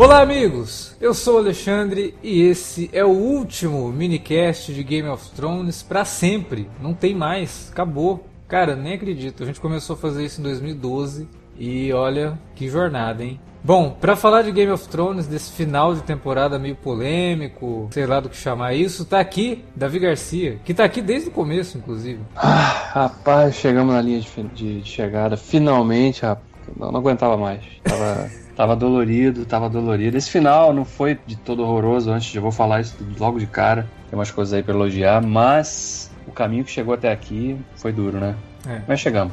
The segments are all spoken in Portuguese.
Olá amigos, eu sou o Alexandre e esse é o último minicast de Game of Thrones pra sempre, não tem mais, acabou. Cara, nem acredito, a gente começou a fazer isso em 2012 e olha que jornada, hein? Bom, pra falar de Game of Thrones, desse final de temporada meio polêmico, sei lá do que chamar isso, tá aqui Davi Garcia, que tá aqui desde o começo, inclusive. Ah, rapaz, chegamos na linha de chegada, finalmente, rapaz, não aguentava mais, tava... Tava dolorido. Esse final não foi de todo horroroso, antes eu vou falar isso logo de cara. Tem umas coisas aí pra elogiar, mas o caminho que chegou até aqui foi duro, né? É. Mas chegamos.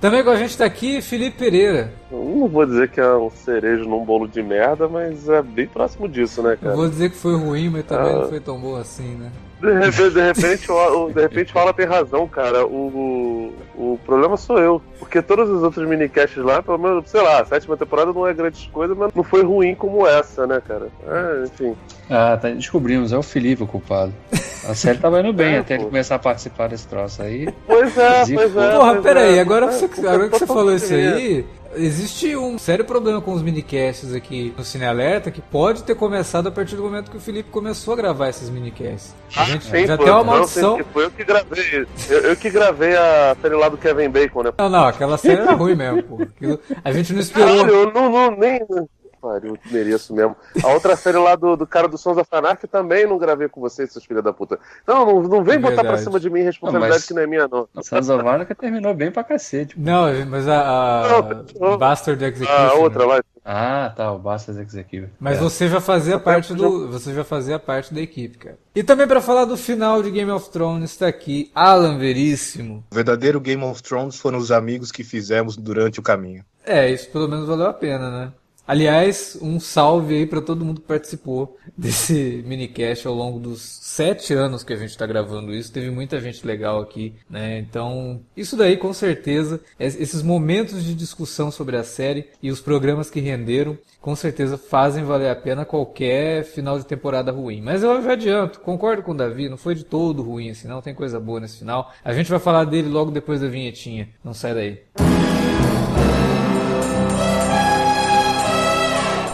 Também com a gente tá aqui, Felipe Pereira. Eu não vou dizer que é um cerejo num bolo de merda, mas é bem próximo disso, né, cara? Eu vou dizer que foi ruim, mas também não foi tão bom assim, né? De repente o Alan tem razão, cara. O problema sou eu. Porque todos os outros minicasts lá, pelo menos, sei lá, a sétima temporada não é grande coisa, mas não foi ruim como essa, né, cara? É, enfim. Ah, tá, descobrimos, é o Felipe o culpado. A série tava indo bem até ele começar a participar desse troço aí. Pois é. Porra, peraí, agora que você falou isso aí. Existe um sério problema com os minicasts aqui no CineAlerta que pode ter começado a partir do momento que o Felipe começou a gravar esses minicasts. Tem uma maldição. Foi eu que gravei. Eu que gravei a série lá do Kevin Bacon, né? Não, aquela série era ruim mesmo, pô. Aquilo, a gente não esperou. Cara, eu não nem... Eu mereço mesmo. A outra série lá do cara do Sons da Fanark também não gravei com vocês, seus filhos da puta. Não vem botar pra cima de mim responsabilidade que não é minha, não. Sons da Fanark terminou bem pra cacete. Não, mas a Bastard Execution. A outra lá. Ah, tá, o Bastard Execution. Mas você já fazia parte da equipe, cara. E também pra falar do final de Game of Thrones tá aqui Alan Veríssimo. O verdadeiro Game of Thrones foram os amigos que fizemos durante o caminho. É, isso pelo menos valeu a pena, né? Aliás, um salve aí pra todo mundo que participou desse minicast ao longo dos 7 anos que a gente tá gravando isso. Teve muita gente legal aqui, né? Então, isso daí com certeza, esses momentos de discussão sobre a série e os programas que renderam, com certeza fazem valer a pena qualquer final de temporada ruim. Mas eu já adianto, concordo com o Davi, não foi de todo ruim assim, não tem coisa boa nesse final. A gente vai falar dele logo depois da vinhetinha, não sai daí.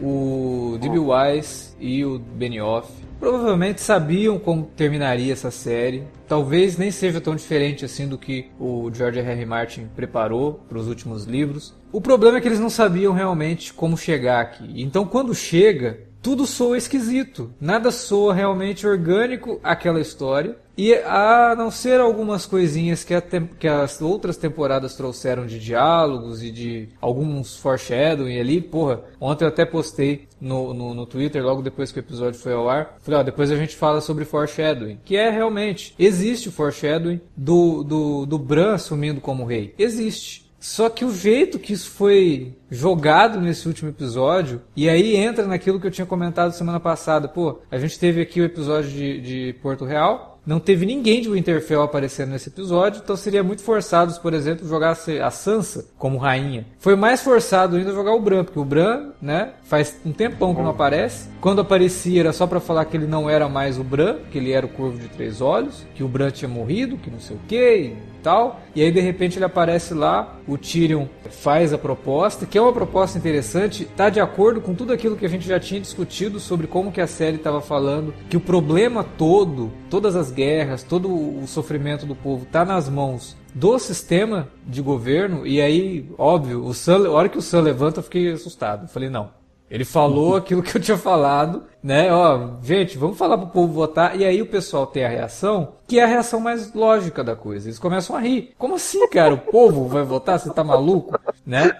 O D.B. Weiss e o Benioff provavelmente sabiam como terminaria essa série. Talvez nem seja tão diferente assim do que o George R. R. Martin preparou para os últimos livros. O problema é que eles não sabiam realmente como chegar aqui. Então quando chega... tudo soa esquisito, nada soa realmente orgânico àquela história. E a não ser algumas coisinhas que as outras temporadas trouxeram de diálogos e de alguns foreshadowing ali, porra, ontem eu até postei no Twitter, logo depois que o episódio foi ao ar, falei, ó, depois a gente fala sobre foreshadowing, que é realmente, existe o foreshadowing do Bran assumindo como rei, existe. Só que o jeito que isso foi jogado nesse último episódio, e aí entra naquilo que eu tinha comentado semana passada, pô, a gente teve aqui o episódio de Porto Real, não teve ninguém de Winterfell aparecendo nesse episódio, então seria muito forçado, por exemplo, jogar a Sansa como rainha. Foi mais forçado ainda jogar o Bran, porque o Bran, né, faz um tempão que não aparece, quando aparecia era só pra falar que ele não era mais o Bran, que ele era o Corvo de Três Olhos, que o Bran tinha morrido, que não sei o quê... tal, e aí de repente ele aparece lá, o Tyrion faz a proposta, que é uma proposta interessante, tá de acordo com tudo aquilo que a gente já tinha discutido sobre como que a série estava falando, que o problema todo, todas as guerras, todo o sofrimento do povo tá nas mãos do sistema de governo, e aí, óbvio, a hora que o Sam levanta eu fiquei assustado, eu falei, não, Ele falou aquilo que eu tinha falado, né? Ó, gente, vamos falar pro povo votar. E aí o pessoal tem a reação, que é a reação mais lógica da coisa. Eles começam a rir. Como assim, cara? O povo vai votar? Você tá maluco? Né?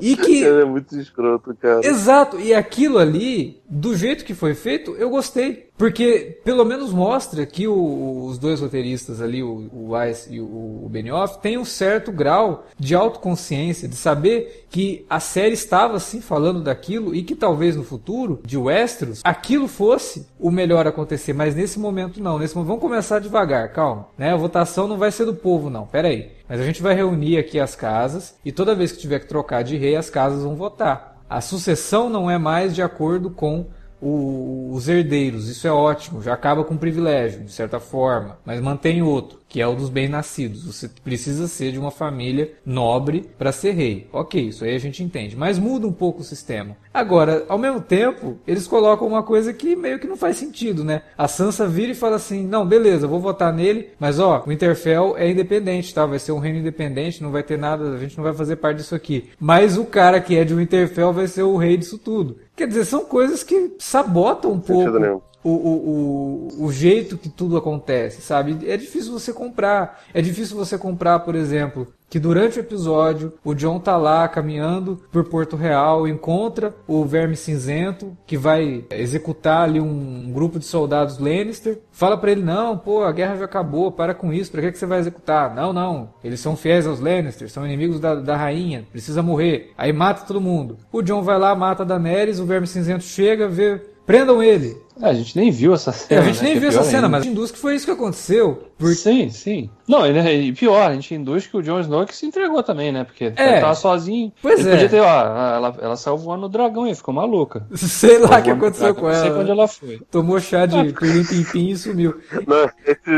E que... Ele é muito escroto, cara. Exato. E aquilo ali, do jeito que foi feito, eu gostei. Porque pelo menos mostra que os dois roteiristas ali, o Weiss e o Benioff, têm um certo grau de autoconsciência, de saber que a série estava assim falando daquilo e que talvez no futuro, de Westeros, aquilo fosse o melhor acontecer. Mas nesse momento não. Nesse momento, vamos começar devagar, calma. Né? A votação não vai ser do povo, não. Pera aí. Mas a gente vai reunir aqui as casas e toda vez que tiver que trocar de rei, as casas vão votar. A sucessão não é mais de acordo com os herdeiros, isso é ótimo, já acaba com o privilégio, de certa forma, mas mantém outro, que é o dos bem-nascidos. Você precisa ser de uma família nobre para ser rei. Ok, isso aí a gente entende, mas muda um pouco o sistema. Agora, ao mesmo tempo, eles colocam uma coisa que meio que não faz sentido, né? A Sansa vira e fala assim, não, beleza, eu vou votar nele, mas ó, o Winterfell é independente, tá? Vai ser um reino independente, não vai ter nada, a gente não vai fazer parte disso aqui. Mas o cara que é de Winterfell vai ser o rei disso tudo. Quer dizer, são coisas que sabotam um pouco o jeito que tudo acontece, sabe? É difícil você comprar. É difícil você comprar, por exemplo, que durante o episódio o Jon tá lá caminhando por Porto Real, encontra o Verme Cinzento, que vai executar ali um grupo de soldados Lannister, fala pra ele, não, pô, a guerra já acabou, para com isso, pra que você vai executar? Não, não, eles são fiéis aos Lannister, são inimigos da rainha, precisa morrer. Aí mata todo mundo. O Jon vai lá, mata a Daenerys, o Verme Cinzento chega, vê, prendam ele. A gente nem viu essa cena. A gente nem viu essa cena, mas a gente induz que foi isso que aconteceu. Porque... Sim, sim. Não, e pior, a gente induz que o Jon Snow que se entregou também, né? Porque ele tava sozinho. Pois ele podia ter, ó, ela saiu voando no dragão e ficou maluca. Sei lá o que aconteceu com ela. Não sei quando ela foi. Tomou chá de pirim-pim-pim e sumiu. Não,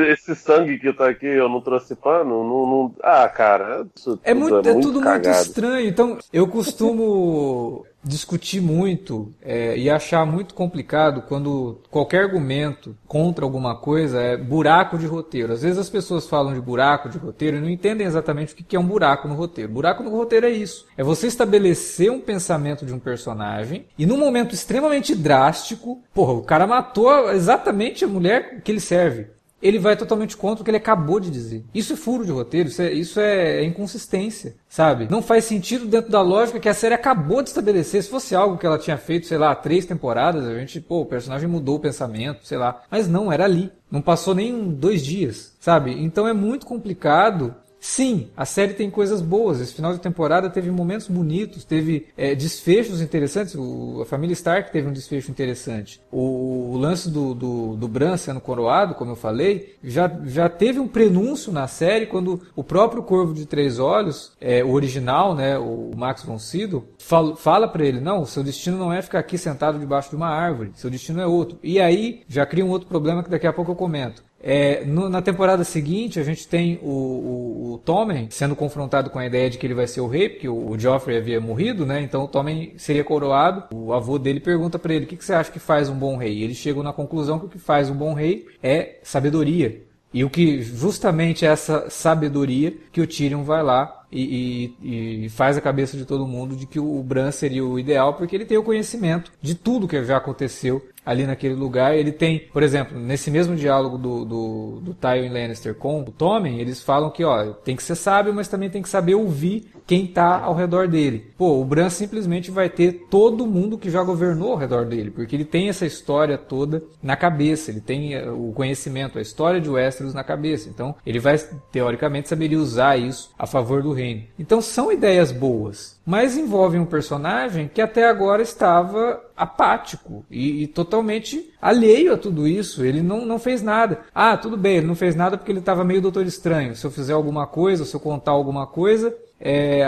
esse sangue que tá aqui, eu não trouxe pano, não... Ah, cara, isso é tudo muito estranho. Então, eu costumo discutir muito e achar muito complicado quando qualquer argumento contra alguma coisa é buraco de roteiro. Às vezes as pessoas falam de buraco de roteiro e não entendem exatamente o que é um buraco no roteiro. Buraco no roteiro é isso. É você estabelecer um pensamento de um personagem e num momento extremamente drástico, porra, o cara matou exatamente a mulher que ele serve. Ele vai totalmente contra o que ele acabou de dizer. Isso é furo de roteiro, isso é inconsistência, sabe? Não faz sentido dentro da lógica que a série acabou de estabelecer. Se fosse algo que ela tinha feito, sei lá, há 3 temporadas, a gente, pô, o personagem mudou o pensamento, sei lá. Mas não, era ali. Não passou nem 2 dias, sabe? Então é muito complicado. Sim, a série tem coisas boas. Esse final de temporada teve momentos bonitos, teve desfechos interessantes. A família Stark teve um desfecho interessante. O lance do Bran sendo coroado, como eu falei, já teve um prenúncio na série quando o próprio Corvo de Três Olhos, o original, né, o Max von Sydow, fala pra ele, não, seu destino não é ficar aqui sentado debaixo de uma árvore, seu destino é outro. E aí já cria um outro problema que daqui a pouco eu comento. Na temporada seguinte, a gente tem o Tommen sendo confrontado com a ideia de que ele vai ser o rei, porque o Joffrey havia morrido, né? Então o Tommen seria coroado. O avô dele pergunta pra ele, o que você acha que faz um bom rei? E eles chegam na conclusão que o que faz um bom rei é sabedoria. E o que justamente é essa sabedoria que o Tyrion vai lá e faz a cabeça de todo mundo de que o Bran seria o ideal, porque ele tem o conhecimento de tudo que já aconteceu ali naquele lugar. Ele tem, por exemplo, nesse mesmo diálogo do Tyrion Lannister com o Tommen, eles falam que, ó, tem que ser sábio, mas também tem que saber ouvir quem tá ao redor dele. Pô, o Bran simplesmente vai ter todo mundo que já governou ao redor dele, porque ele tem essa história toda na cabeça, ele tem o conhecimento, a história de Westeros na cabeça. Então, ele vai, teoricamente, saberia usar isso a favor do reino. Então, são ideias boas, mas envolvem um personagem que até agora estava apático e totalmente alheio a tudo isso. Ele não fez nada. Ah, tudo bem, ele não fez nada porque ele estava meio Doutor Estranho. Se eu fizer alguma coisa, se eu contar alguma coisa,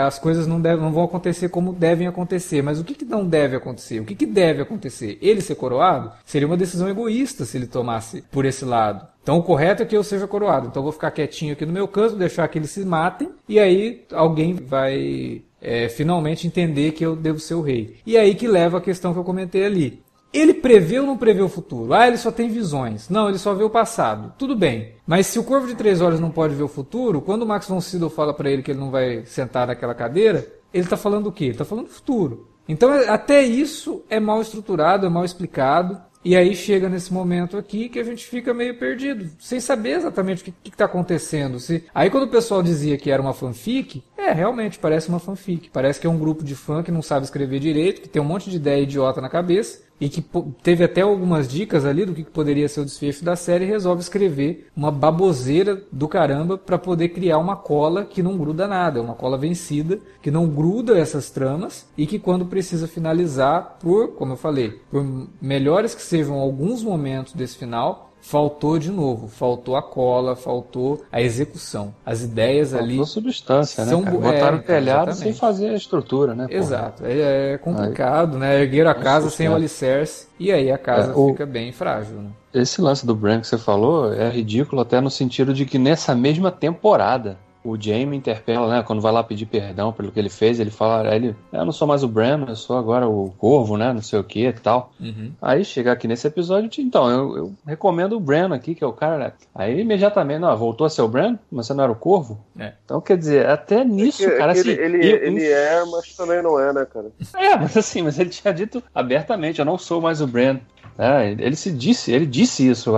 as coisas não vão acontecer como devem acontecer. Mas o que não deve acontecer? O que deve acontecer? Ele ser coroado? Seria uma decisão egoísta se ele tomasse por esse lado. Então o correto é que eu seja coroado. Então eu vou ficar quietinho aqui no meu canto, deixar que eles se matem, e aí alguém vai... finalmente entender que eu devo ser o rei. E aí que leva a questão que eu comentei ali. Ele prevê ou não prevê o futuro? Ah, ele só tem visões. Não, ele só vê o passado. Tudo bem. Mas se o Corvo de Três Olhos não pode ver o futuro, quando o Max von Sydow fala pra ele que ele não vai sentar naquela cadeira, ele tá falando o quê? Ele tá falando o futuro. Então até isso é mal estruturado, é mal explicado. E aí chega nesse momento aqui que a gente fica meio perdido, sem saber exatamente o que está acontecendo. Aí quando o pessoal dizia que era uma fanfic, realmente parece uma fanfic. Parece que é um grupo de fã que não sabe escrever direito, que tem um monte de ideia idiota na cabeça e que teve até algumas dicas ali do que poderia ser o desfecho da série e resolve escrever uma baboseira do caramba para poder criar uma cola que não gruda nada, uma cola vencida, que não gruda essas tramas e que quando precisa finalizar, como eu falei, por melhores que sejam alguns momentos desse final, faltou de novo, faltou a cola, faltou a execução. As ideias faltou ali... Faltou substância, são, né, cara? Botaram o telhado exatamente, sem fazer a estrutura, né? Porra? Exato. É complicado, aí, né? Ergueram a casa sem o alicerce e aí a casa fica bem frágil, né? Esse lance do Bran que você falou é ridículo até no sentido de que nessa mesma temporada o Jaime interpela, né? Quando vai lá pedir perdão pelo que ele fez, ele fala, eu não sou mais o Bran, eu sou agora o Corvo, né? Não sei o que e tal. Uhum. Aí chega aqui nesse episódio, então, eu recomendo o Bran aqui, que é o cara. Aí imediatamente, voltou a ser o Bran, mas você não era o Corvo? É. Então, quer dizer, até nisso, cara. Assim, ele é, mas também não é, né, cara? É, mas assim, mas ele tinha dito abertamente, eu não sou mais o Bran. É, ele disse isso.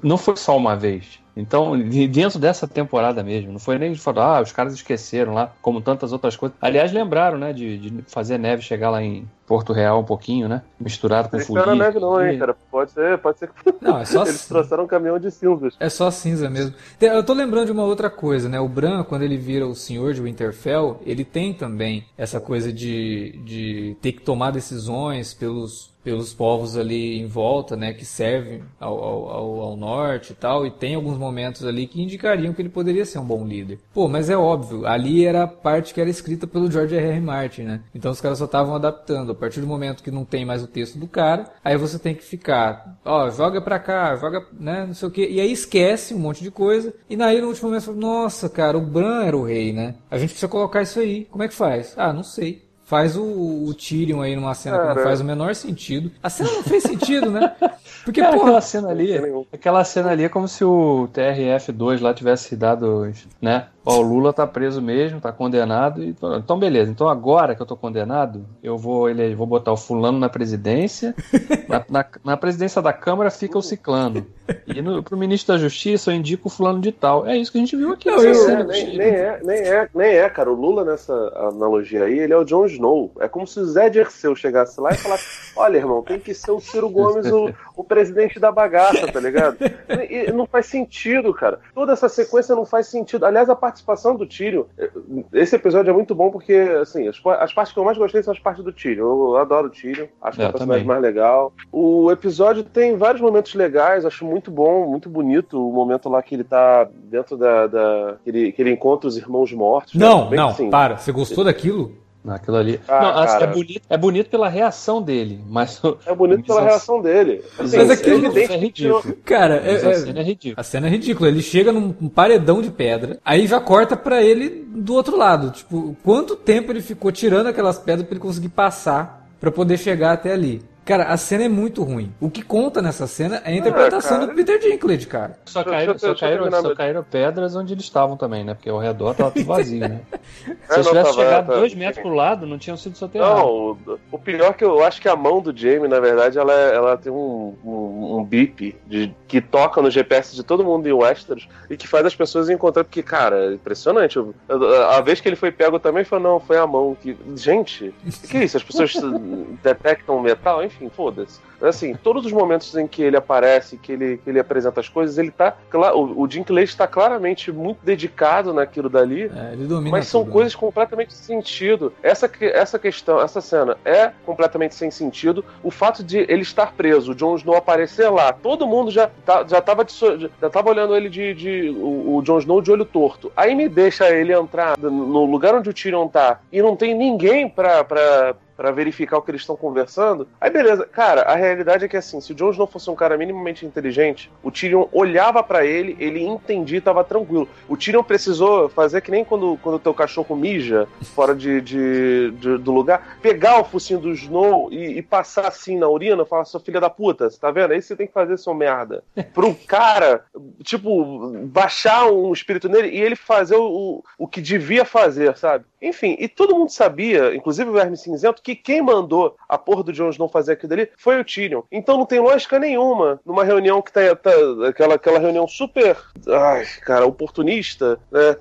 Não foi só uma vez. Então, dentro dessa temporada mesmo, não foi nem de falar, os caras esqueceram lá, como tantas outras coisas. Aliás, lembraram, né, de fazer neve chegar lá em Porto Real um pouquinho, né, misturado com foguinho. Não era neve não, hein, cara, pode ser que não, é só eles trouxeram um caminhão de cinzas. É só cinza mesmo. Eu tô lembrando de uma outra coisa, né, o Bran, quando ele vira o senhor de Winterfell, ele tem também essa coisa de ter que tomar decisões pelos povos ali em volta, né, que servem ao norte e tal, e tem alguns momentos ali que indicariam que ele poderia ser um bom líder. Mas é óbvio, ali era a parte que era escrita pelo George R. R. Martin, né? Então os caras só estavam adaptando. A partir do momento que não tem mais o texto do cara, aí você tem que ficar, joga pra cá, joga, né, não sei o que, e aí esquece um monte de coisa, e daí no último momento, nossa, cara, o Bran era o rei, né? A gente precisa colocar isso aí. Como é que faz? Ah, não sei. Faz o Tyrion aí numa cena que não faz o menor sentido. A cena não fez sentido, né? Porque, aquela cena ali é como se o TRF2 lá tivesse dado, né? O Lula tá preso mesmo, tá condenado. Então, beleza. Então, agora que eu tô condenado, eu vou botar o fulano na presidência. Na presidência da Câmara fica o ciclano. E pro ministro da Justiça eu indico o fulano de tal. É isso que a gente viu aqui. Nem é, cara. O Lula, nessa analogia aí, ele é o Jon Snow. É como se o Zé Dirceu chegasse lá e falasse, olha, irmão, tem que ser o Ciro Gomes o presidente da bagaça, tá ligado? E não faz sentido, cara. Toda essa sequência não faz sentido. Aliás, a participação do Tyrion, esse episódio é muito bom porque, assim, as partes que eu mais gostei são as partes do Tyrion. Eu adoro o Tyrion, acho que é o personagem mais legal. O episódio tem vários momentos legais, acho muito bom, muito bonito o momento lá que ele tá dentro que ele encontra os irmãos mortos. Para, você gostou daquilo? Aquilo ali. É bonito pela reação dele, mas... É bonito pela reação dele. Assim, mas aquilo é ridículo. Cara, a cena é ridícula. Ele chega num paredão de pedra, aí já corta pra ele do outro lado. Tipo, quanto tempo ele ficou tirando aquelas pedras pra ele conseguir passar pra poder chegar até ali. Cara, a cena é muito ruim. O que conta nessa cena é a interpretação do Peter Dinklage, cara. Só caíram pedras onde eles estavam também, né? Porque ao redor tava tudo vazio, né? Se eu tivesse chegado 2 metros pro lado, não tinham sido soterrados. Não, o pior é que eu acho que a mão do Jamie, na verdade, ela tem um bip que toca no GPS de todo mundo em Westeros e que faz as pessoas encontrar, porque, cara, é impressionante. A vez que ele foi pego também foi a mão que... Gente, o que é isso? As pessoas detectam metal, hein? Enfim, foda-se. Assim, todos os momentos em que ele aparece, que ele apresenta as coisas, ele tá... O Dinklage está claramente muito dedicado naquilo dali, ele domina, mas são coisas completamente sem sentido. Essa questão, essa cena é completamente sem sentido. O fato de ele estar preso, o Jon Snow aparecer lá, todo mundo já tava olhando ele o Jon Snow de olho torto. Aí me deixa ele entrar no lugar onde o Tyrion tá e não tem ninguém pra pra verificar o que eles estão conversando. Aí beleza, cara, a realidade é que assim, se o Jon Snow fosse um cara minimamente inteligente, o Tyrion olhava pra ele, ele entendia e tava tranquilo. O Tyrion precisou fazer que nem quando o teu cachorro mija fora do lugar, pegar o focinho do Snow e passar assim na urina, falar, sua filha da puta, você tá vendo? Aí você tem que fazer seu merda. Pro cara, tipo, baixar um espírito nele e ele fazer o que devia fazer, sabe? Enfim, e todo mundo sabia, inclusive o Verme Cinzento, que quem mandou a porra do Jon Snow fazer aquilo ali foi o Tyrion. Então não tem lógica nenhuma numa reunião que tá aquela reunião super, ai, cara, oportunista, né?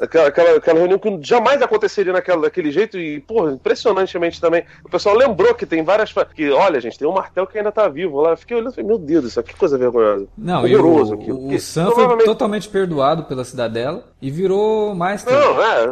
Aquela reunião que jamais aconteceria daquele jeito e, porra, impressionantemente também. O pessoal lembrou que tem várias... que, olha, gente, tem um martelo que ainda tá vivo lá. Eu fiquei olhando e falei, meu Deus, isso aqui é coisa vergonhosa. Não, e o Sam foi totalmente perdoado pela Cidadela e virou mais... Não, é...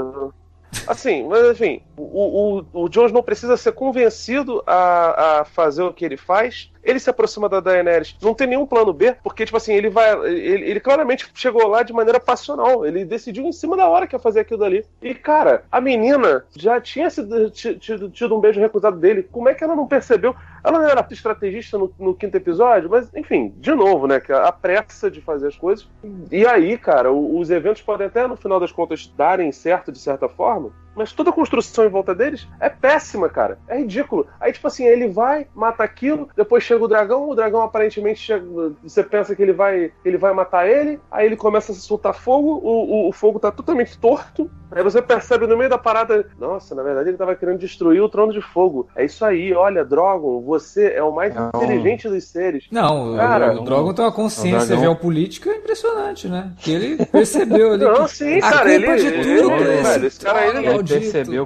Assim, mas enfim, o Jon Snow precisa ser convencido a fazer o que ele faz. Ele se aproxima da Daenerys, não tem nenhum plano B, porque, tipo assim, ele claramente chegou lá de maneira passional, ele decidiu em cima da hora que ia fazer aquilo dali. E, cara, a menina já tinha tido um beijo recusado dele, como é que ela não percebeu? Ela não era estrategista no quinto episódio, mas, enfim, de novo, né, que a pressa de fazer as coisas. E aí, cara, os eventos podem até, no final das contas, darem certo, de certa forma, mas toda a construção em volta deles é péssima, cara. É ridículo. Aí, tipo assim, ele vai, mata aquilo, depois chega o dragão aparentemente chega, você pensa que ele vai matar ele, aí ele começa a soltar fogo, o fogo tá totalmente torto, aí você percebe no meio da parada, nossa, na verdade ele tava querendo destruir o trono de fogo. É isso aí, olha, Drogon, você é o mais inteligente dos seres. Não, cara, o Drogon tem uma consciência geopolítica impressionante, né? Que ele percebeu ali. Não, sim, cara, ele percebeu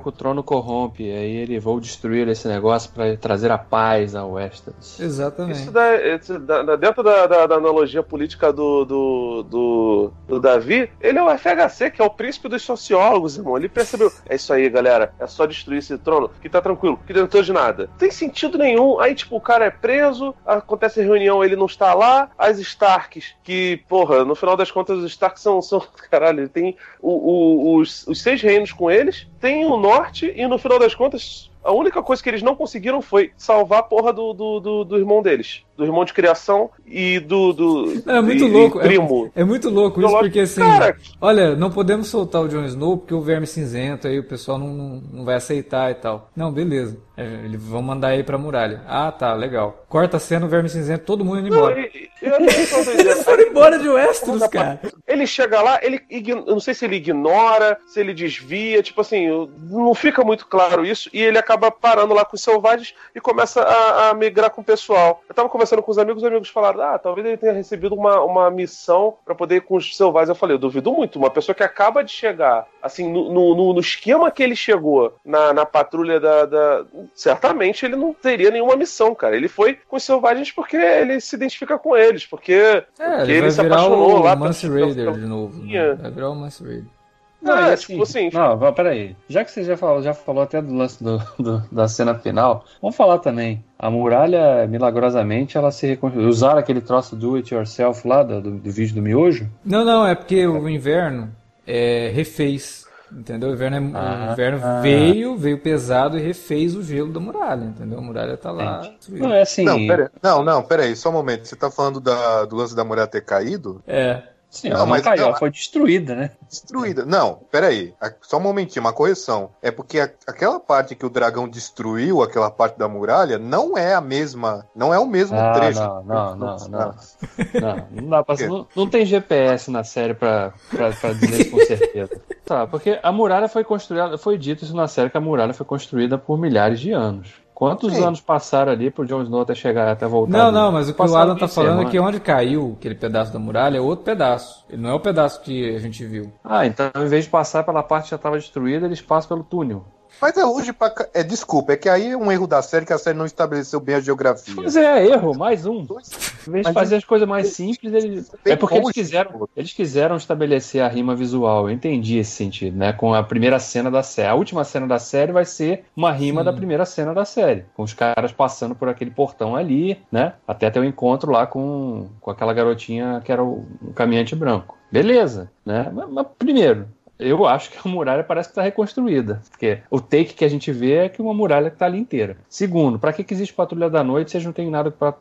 que o trono corrompe, aí ele vou destruir esse negócio pra trazer a paz ao Westeros. Exatamente. Isso dentro da analogia política do Davi, ele é o FHC, que é o príncipe dos sociólogos, irmão. Ele percebeu, é isso aí, galera, é só destruir esse trono, que tá tranquilo, que não tem de nada. Não tem sentido nenhum. Aí, tipo, o cara é preso, acontece a reunião, ele não está lá, as Starks, que, porra, no final das contas, os Starks são caralho, ele tem os seis reinos com ele, tem o norte e no final das contas a única coisa que eles não conseguiram foi salvar a porra do irmão deles, do irmão de criação e do primo. É muito louco isso, porque assim, cara, olha, não podemos soltar o Jon Snow porque o Verme Cinzento aí o pessoal não vai aceitar e tal. Não, beleza. Eles vão mandar aí pra Muralha. Ah, tá, legal. Corta a cena, o Verme Cinzento, todo mundo indo embora. Eles foram embora de Westeros, cara. Ele chega lá, eu não sei se ele ignora, se ele desvia, tipo assim, não fica muito claro isso, e ele acaba parando lá com os selvagens e começa a migrar com o pessoal. Eu tava conversando com os amigos falaram, talvez ele tenha recebido uma missão pra poder ir com os selvagens. Eu falei, eu duvido muito, uma pessoa que acaba de chegar, assim, no esquema que ele chegou, na patrulha certamente ele não teria nenhuma missão, cara. Ele foi com os selvagens porque ele se identifica com eles, porque ele se apaixonou lá. Mance Raider de novo. Né? Vai virar o Mance Raider. Não, assim, assim, não, peraí. Já que você já falou até do lance da cena final, vamos falar também. A Muralha, milagrosamente, ela se reconstruiu. Usaram aquele troço do it yourself lá do vídeo do miojo? Não, é porque o inverno refez. Entendeu? O inverno veio pesado e refez o gelo da muralha, entendeu? A muralha tá lá. Não é assim. Não, peraí, só um momento. Você tá falando do lance da muralha ter caído? É. Sim, não, mas caiu, ela foi destruída, né? Destruída. Não, peraí. Só um momentinho, uma correção. É porque aquela parte que o dragão destruiu, aquela parte da muralha, não é a mesma. Não é o mesmo trecho. Não. Não dá pra... não tem GPS na série pra dizer isso com certeza. Tá, porque a muralha foi construída. Foi dito isso na série que a muralha foi construída por milhares de anos. Quantos anos passaram ali pro Jon Snow até chegar, até voltar? Não, mas o que o Alan tá falando é que onde caiu aquele pedaço da muralha é outro pedaço. Ele não é o pedaço que a gente viu. Ah, então em vez de passar pela parte que já estava destruída, eles passam pelo túnel. Mas é longe pra... desculpa, é que aí é um erro da série, que a série não estabeleceu bem a geografia. Pois é, erro, mais um. Em vez de fazer as coisas mais simples, eles... É porque eles quiseram estabelecer a rima visual, eu entendi esse sentido, né? Com a primeira cena da série. A última cena da série vai ser uma rima da primeira cena da série, com os caras passando por aquele portão ali, né? Até o encontro lá com aquela garotinha que era o caminhante branco. Beleza, né? Mas primeiro... Eu acho que a muralha parece que está reconstruída, porque o take que a gente vê é que uma muralha está ali inteira. Segundo, para que existe patrulha da noite se eles não tem nada para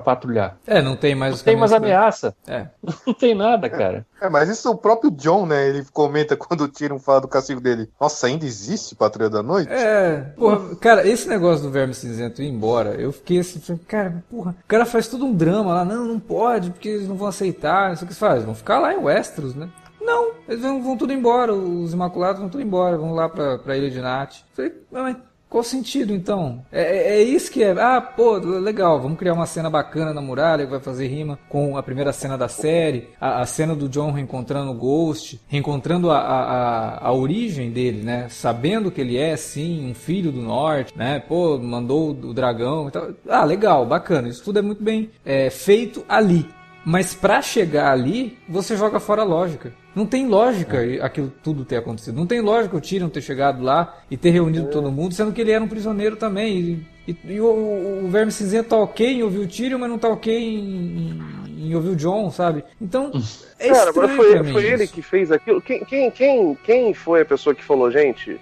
patrulhar? É, não tem mais... Não tem mais ameaça. É. Não tem nada, cara. É, mas isso o próprio John, né, ele comenta quando o Tyrion fala do castigo dele. Nossa, ainda existe patrulha da noite? É, porra, cara, esse negócio do Verme Cinzento ir embora, eu fiquei assim, cara, porra, o cara faz todo um drama lá, não pode, porque eles não vão aceitar, não sei o que eles fazem, vão ficar lá em Westeros, né? Não, eles vão tudo embora, os Imaculados vão tudo embora, vão lá pra Ilha de Nath. Falei, mas qual sentido então? É isso que é, pô, legal, vamos criar uma cena bacana na muralha que vai fazer rima com a primeira cena da série, a cena do John reencontrando o Ghost, reencontrando a origem dele, né, sabendo que ele é, sim, um filho do norte, né, pô, mandou o dragão e tal. Ah, legal, bacana, isso tudo é muito bem feito ali. Mas pra chegar ali, você joga fora a lógica. Não tem lógica aquilo tudo ter acontecido. Não tem lógica o Tyrion ter chegado lá e ter reunido todo mundo, sendo que ele era um prisioneiro também. E o Verme Cinzento tá ok em ouvir o Tyrion, mas não tá ok em ouvir o Jon, sabe? Então, é cara, estranho. Cara, mas foi ele que fez aquilo. Quem foi a pessoa que falou, gente,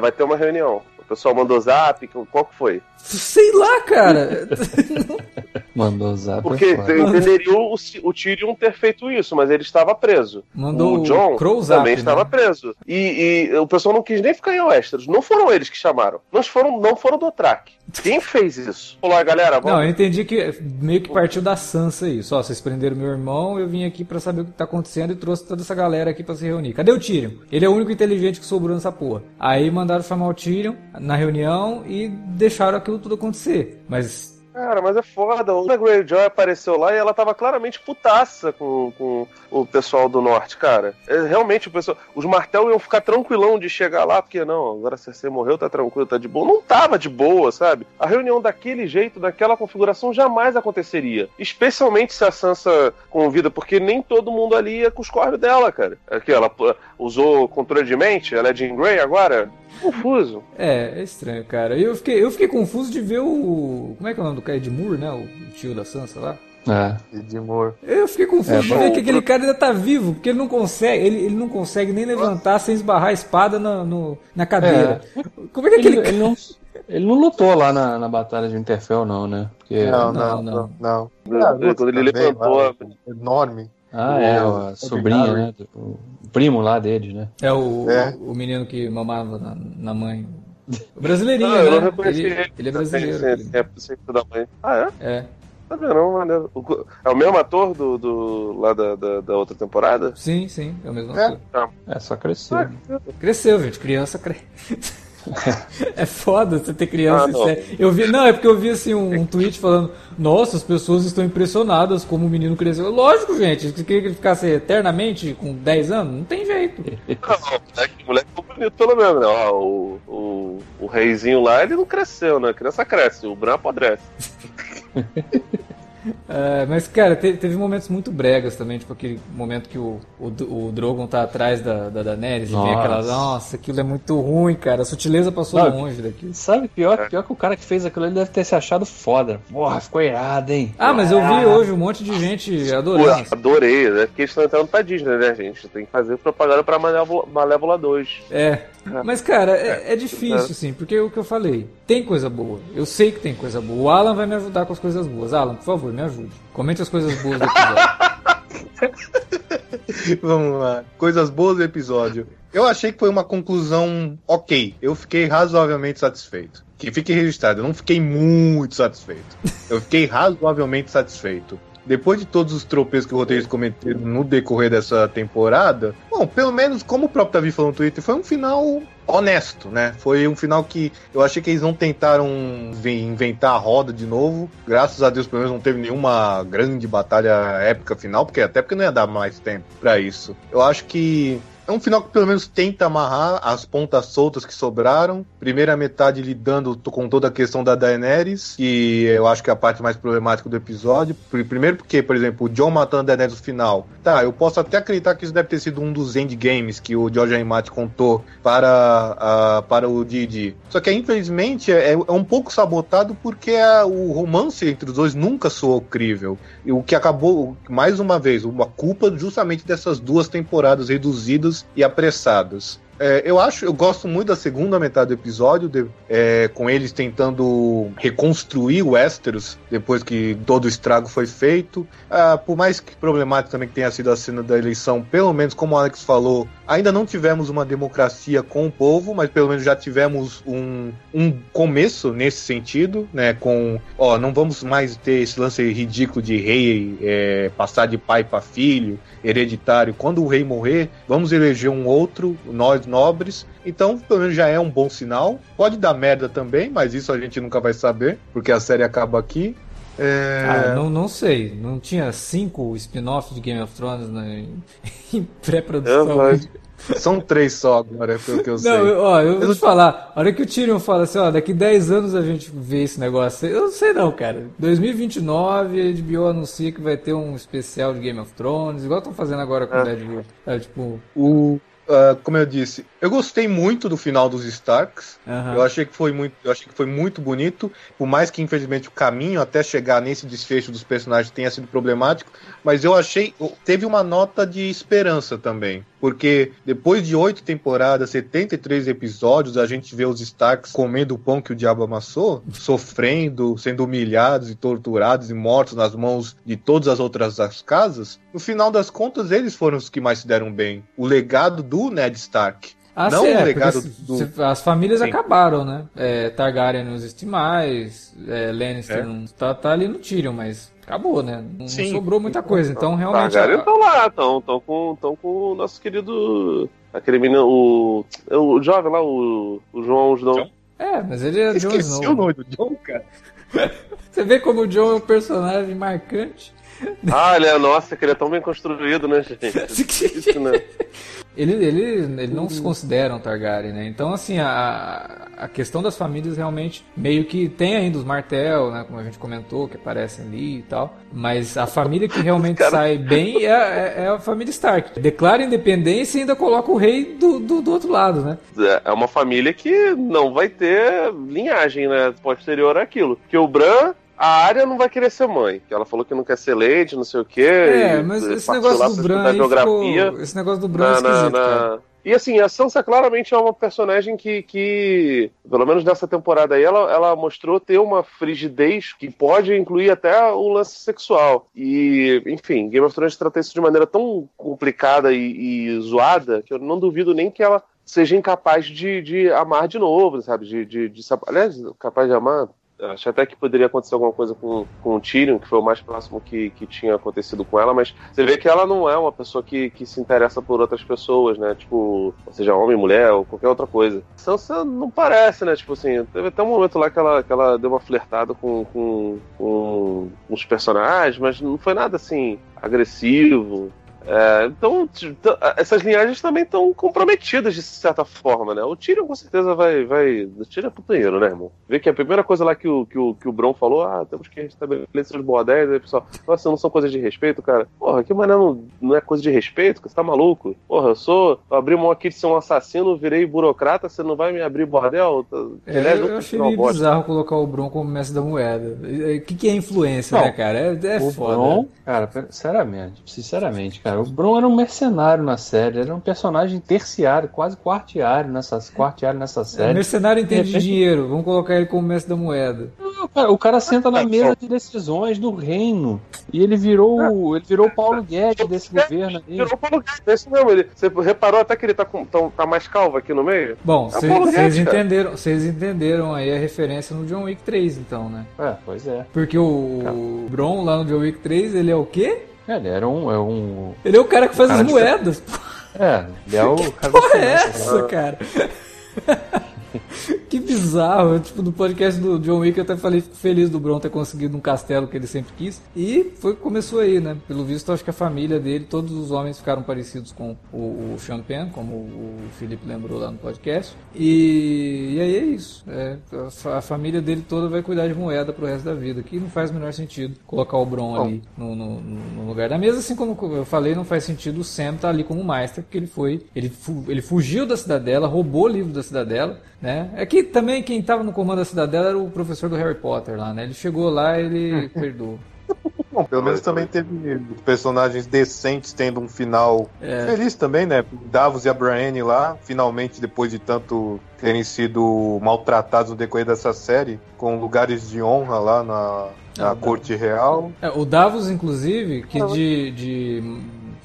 vai ter uma reunião? O pessoal mandou zap, qual que foi? Sei lá, cara. Mandou zap. Porque entenderia o Tyrion ter feito isso, mas ele estava preso. Mandou o John também estava preso. E o pessoal não quis nem ficar em Westeros. Não foram eles que chamaram. Não foram do Track. Quem fez isso? Falou, galera, vamos... Não, eu entendi que meio que partiu da Sansa isso. Ó, vocês prenderam meu irmão, eu vim aqui pra saber o que tá acontecendo e trouxe toda essa galera aqui pra se reunir. Cadê o Tyrion? Ele é o único inteligente que sobrou nessa porra. Aí mandaram chamar o Tyrion na reunião e deixaram aquilo tudo acontecer. Mas... Cara, mas é foda. A Greyjoy apareceu lá e ela tava claramente putaça com o pessoal do norte, cara. Realmente, o pessoal... Os Martel iam ficar tranquilão de chegar lá, porque não, agora Cersei morreu, tá tranquilo, tá de boa. Não tava de boa, sabe? A reunião daquele jeito, daquela configuração, jamais aconteceria. Especialmente se a Sansa convida, porque nem todo mundo ali ia com os corvos dela, cara. Aqui, ela usou controle de mente, ela é Jean Grey agora... Confuso. É estranho, cara. Eu fiquei confuso de ver o... Como é que é o nome do cara? Edmure, né? O tio da Sansa lá. É, Edmure. Eu fiquei confuso de ver que aquele cara ainda tá vivo, porque ele não consegue, ele não consegue nem levantar sem esbarrar a espada na cadeira. É. Como é que aquele cara... Ele não lutou lá na Batalha de Winterfell, não, né? Porque... Não. Quando ele levantou... Enorme. Ah, a sobrinha, né? O primo lá deles, né? É o menino que mamava na mãe. O brasileirinho, né? Eu não reconheci ele é brasileiro. É da mãe. Ah, é? É. Tá vendo? É o mesmo ator do lá da outra temporada? Sim, sim. É o mesmo ator. É só cresceu. Cresceu, gente. Criança cresce. É foda você ter criança eu vi. Não, é porque eu vi assim um tweet falando: nossa, as pessoas estão impressionadas como o menino cresceu. Lógico, gente, você queria que ele ficasse eternamente com 10 anos? Não tem jeito. Moleque ficou bonito pelo menos, né? Ó, o reizinho lá, ele não cresceu, né? A criança cresce, o Bran apodrece. Mas, cara, teve momentos muito bregas também, tipo aquele momento que o Drogon tá atrás da Daenerys e vem aquela... Nossa, aquilo é muito ruim, cara. A sutileza passou longe daquilo. Sabe, pior que o cara que fez aquilo, ele deve ter se achado foda. Porra, ficou irado, hein? Ah, mas eu vi hoje um monte de gente adorando. Adorei, né? Porque eles estão entrando pra Disney, né, gente? Tem que fazer propaganda pra Malévola 2. Mas, cara, é difícil, sim, porque é o que eu falei. Tem coisa boa. Eu sei que tem coisa boa. O Alan vai me ajudar com as coisas boas. Alan, por favor, me ajude. Comente as coisas boas do episódio. Vamos lá. Coisas boas do episódio. Eu achei que foi uma conclusão ok. Eu fiquei razoavelmente satisfeito. Que fique registrado. Eu não fiquei muito satisfeito. Eu fiquei razoavelmente satisfeito. Depois de todos os tropeços que o roteiro cometeu no decorrer dessa temporada, bom, pelo menos, como o próprio Davi falou no Twitter, foi um final honesto, né? Foi um final que eu achei que eles não tentaram inventar a roda de novo. Graças a Deus, pelo menos, não teve nenhuma grande batalha épica final, porque não ia dar mais tempo pra isso. Eu acho que é um final que pelo menos tenta amarrar as pontas soltas que sobraram. Primeira metade lidando com toda a questão da Daenerys, que eu acho que é a parte mais problemática do episódio. Primeiro porque, por exemplo, o Jon matando a Daenerys no final. Tá, eu posso até acreditar que isso deve ter sido um dos endgames que o George R. R. Martin contou para o Didi. Só que, infelizmente, é um pouco sabotado porque o romance entre os dois nunca soou crível. E o que acabou, mais uma vez, uma culpa justamente dessas duas temporadas reduzidas rápidos e apressados. Eu gosto muito da segunda metade do episódio, com eles tentando reconstruir o Westeros depois que todo o estrago foi feito. Por mais que problemático também que tenha sido a cena da eleição, pelo menos, como o Alex falou, ainda não tivemos uma democracia com o povo, mas pelo menos já tivemos um começo nesse sentido, né? Com, não vamos mais ter esse lance ridículo de rei passar de pai para filho, hereditário. Quando o rei morrer, vamos eleger um outro, nós nobres. Então, pelo menos já é um bom sinal. Pode dar merda também, mas isso a gente nunca vai saber, porque a série acaba aqui. Não sei. Não tinha 5 spin-offs de Game of Thrones em pré-produção? São 3 só agora, pelo que eu sei. Eu vou te falar. A hora que o Tyrion fala assim, daqui 10 anos a gente vê esse negócio. Eu não sei não, cara. 2029, a HBO anuncia que vai ter um especial de Game of Thrones, igual estão fazendo agora com o Deadwood. Como eu disse, eu gostei muito do final dos Starks. Uhum. Eu achei que foi muito bonito. Por mais que, infelizmente, o caminho até chegar nesse desfecho dos personagens tenha sido problemático. Mas eu achei... Teve uma nota de esperança também. Porque depois de 8 temporadas, 73 episódios, a gente vê os Starks comendo o pão que o diabo amassou, sofrendo, sendo humilhados e torturados e mortos nas mãos de todas as outras as casas. No final das contas, eles foram os que mais se deram bem. O legado do Ned Stark. O legado do... As famílias acabaram, né? Targaryen não existe mais, Lannister não tá ali no Tyrion, mas acabou, né? Não sobrou muita coisa, então realmente... Targaryen estão lá, estão com o nosso querido... Aquele menino, o jovem lá, o João Snow. Mas ele é Jon Snow. Esqueci o nome do Jon, cara. Você vê como o Jon é um personagem marcante. Nossa, que ele é tão bem construído, né, gente? Isso, né? Ele não se considera um Targaryen, né? Então, assim, a questão das famílias realmente meio que tem ainda os Martel, né? Como a gente comentou, que aparecem ali e tal. Mas a família que realmente sai bem é a família Stark. Declara independência e ainda coloca o rei do outro lado, né? É uma família que não vai ter linhagem, né? Posterior àquilo. Porque o Bran... A Arya não vai querer ser mãe, porque ela falou que não quer ser lady, não sei o quê. Mas esse negócio do Bran é esquisito, cara. E assim, a Sansa claramente é uma personagem que pelo menos nessa temporada aí, ela mostrou ter uma frigidez que pode incluir até o lance sexual. E, enfim, Game of Thrones trata isso de maneira tão complicada e zoada que eu não duvido nem que ela seja incapaz de amar de novo, sabe? Aliás, capaz de amar... Acho até que poderia acontecer alguma coisa com o Tyrion, que foi o mais próximo que tinha acontecido com ela, mas você vê que ela não é uma pessoa que se interessa por outras pessoas, né? Tipo, seja homem, mulher ou qualquer outra coisa. Sansa não parece, né? Tipo assim, teve até um momento lá que ela deu uma flertada com os personagens, mas não foi nada assim agressivo. Então, essas linhagens também estão comprometidas de certa forma, né? O Tyrion com certeza vai... O Tyrion é putanheiro, né, irmão? Vê que a primeira coisa lá que o Bron falou, temos que restabelecer os bordéis, aí o pessoal, nossa, não são coisas de respeito, cara. Porra, que mané não é coisa de respeito, você tá maluco? Porra, eu abri mão aqui de ser um assassino, virei burocrata, você não vai me abrir bordel? Eu achei bizarro colocar o Bron como mestre da moeda. O que é influência, né, cara? É foda. Bron, cara, sinceramente, cara, o Bron era um mercenário na série, era um personagem terciário, quase quartiário nessa série. Mercenário entende de dinheiro, vamos colocar ele como mestre da moeda. Não, cara, o cara senta na mesa de decisões do reino e ele virou o Paulo Guedes desse governo. Aí. Virou o Paulo Guedes, é isso mesmo. Você reparou até que ele tá mais calvo aqui no meio? Bom, vocês entenderam aí a referência no John Wick 3, então, né? Pois é. Porque o Bron lá no John Wick 3, ele é o quê? Ele era um... Ele é o cara que faz as moedas. Ele é o... Que porra é essa, cara? Que bizarro. Tipo, no podcast do John Wick eu até falei, fico feliz do Bron ter conseguido um castelo que ele sempre quis. E começou aí, né? Pelo visto, acho que a família dele, todos os homens ficaram parecidos com o Champagne, como o Felipe lembrou lá no podcast. E aí é isso. A família dele toda vai cuidar de moeda pro resto da vida, que não faz o menor sentido colocar o Bron ali no lugar da mesa. Assim como eu falei, não faz sentido o Sam tá ali como maestro, porque ele fugiu da Cidadela, roubou o livro da Cidadela, né? É que também quem estava no comando da Cidadela era o professor do Harry Potter lá, né? Ele chegou lá e ele perdoou. Bom, pelo menos também teve personagens decentes tendo um final feliz também, né? Davos e a Brienne lá, finalmente, depois de tanto terem sido maltratados no decorrer dessa série, com lugares de honra lá na Corte Real. É, o Davos, inclusive, que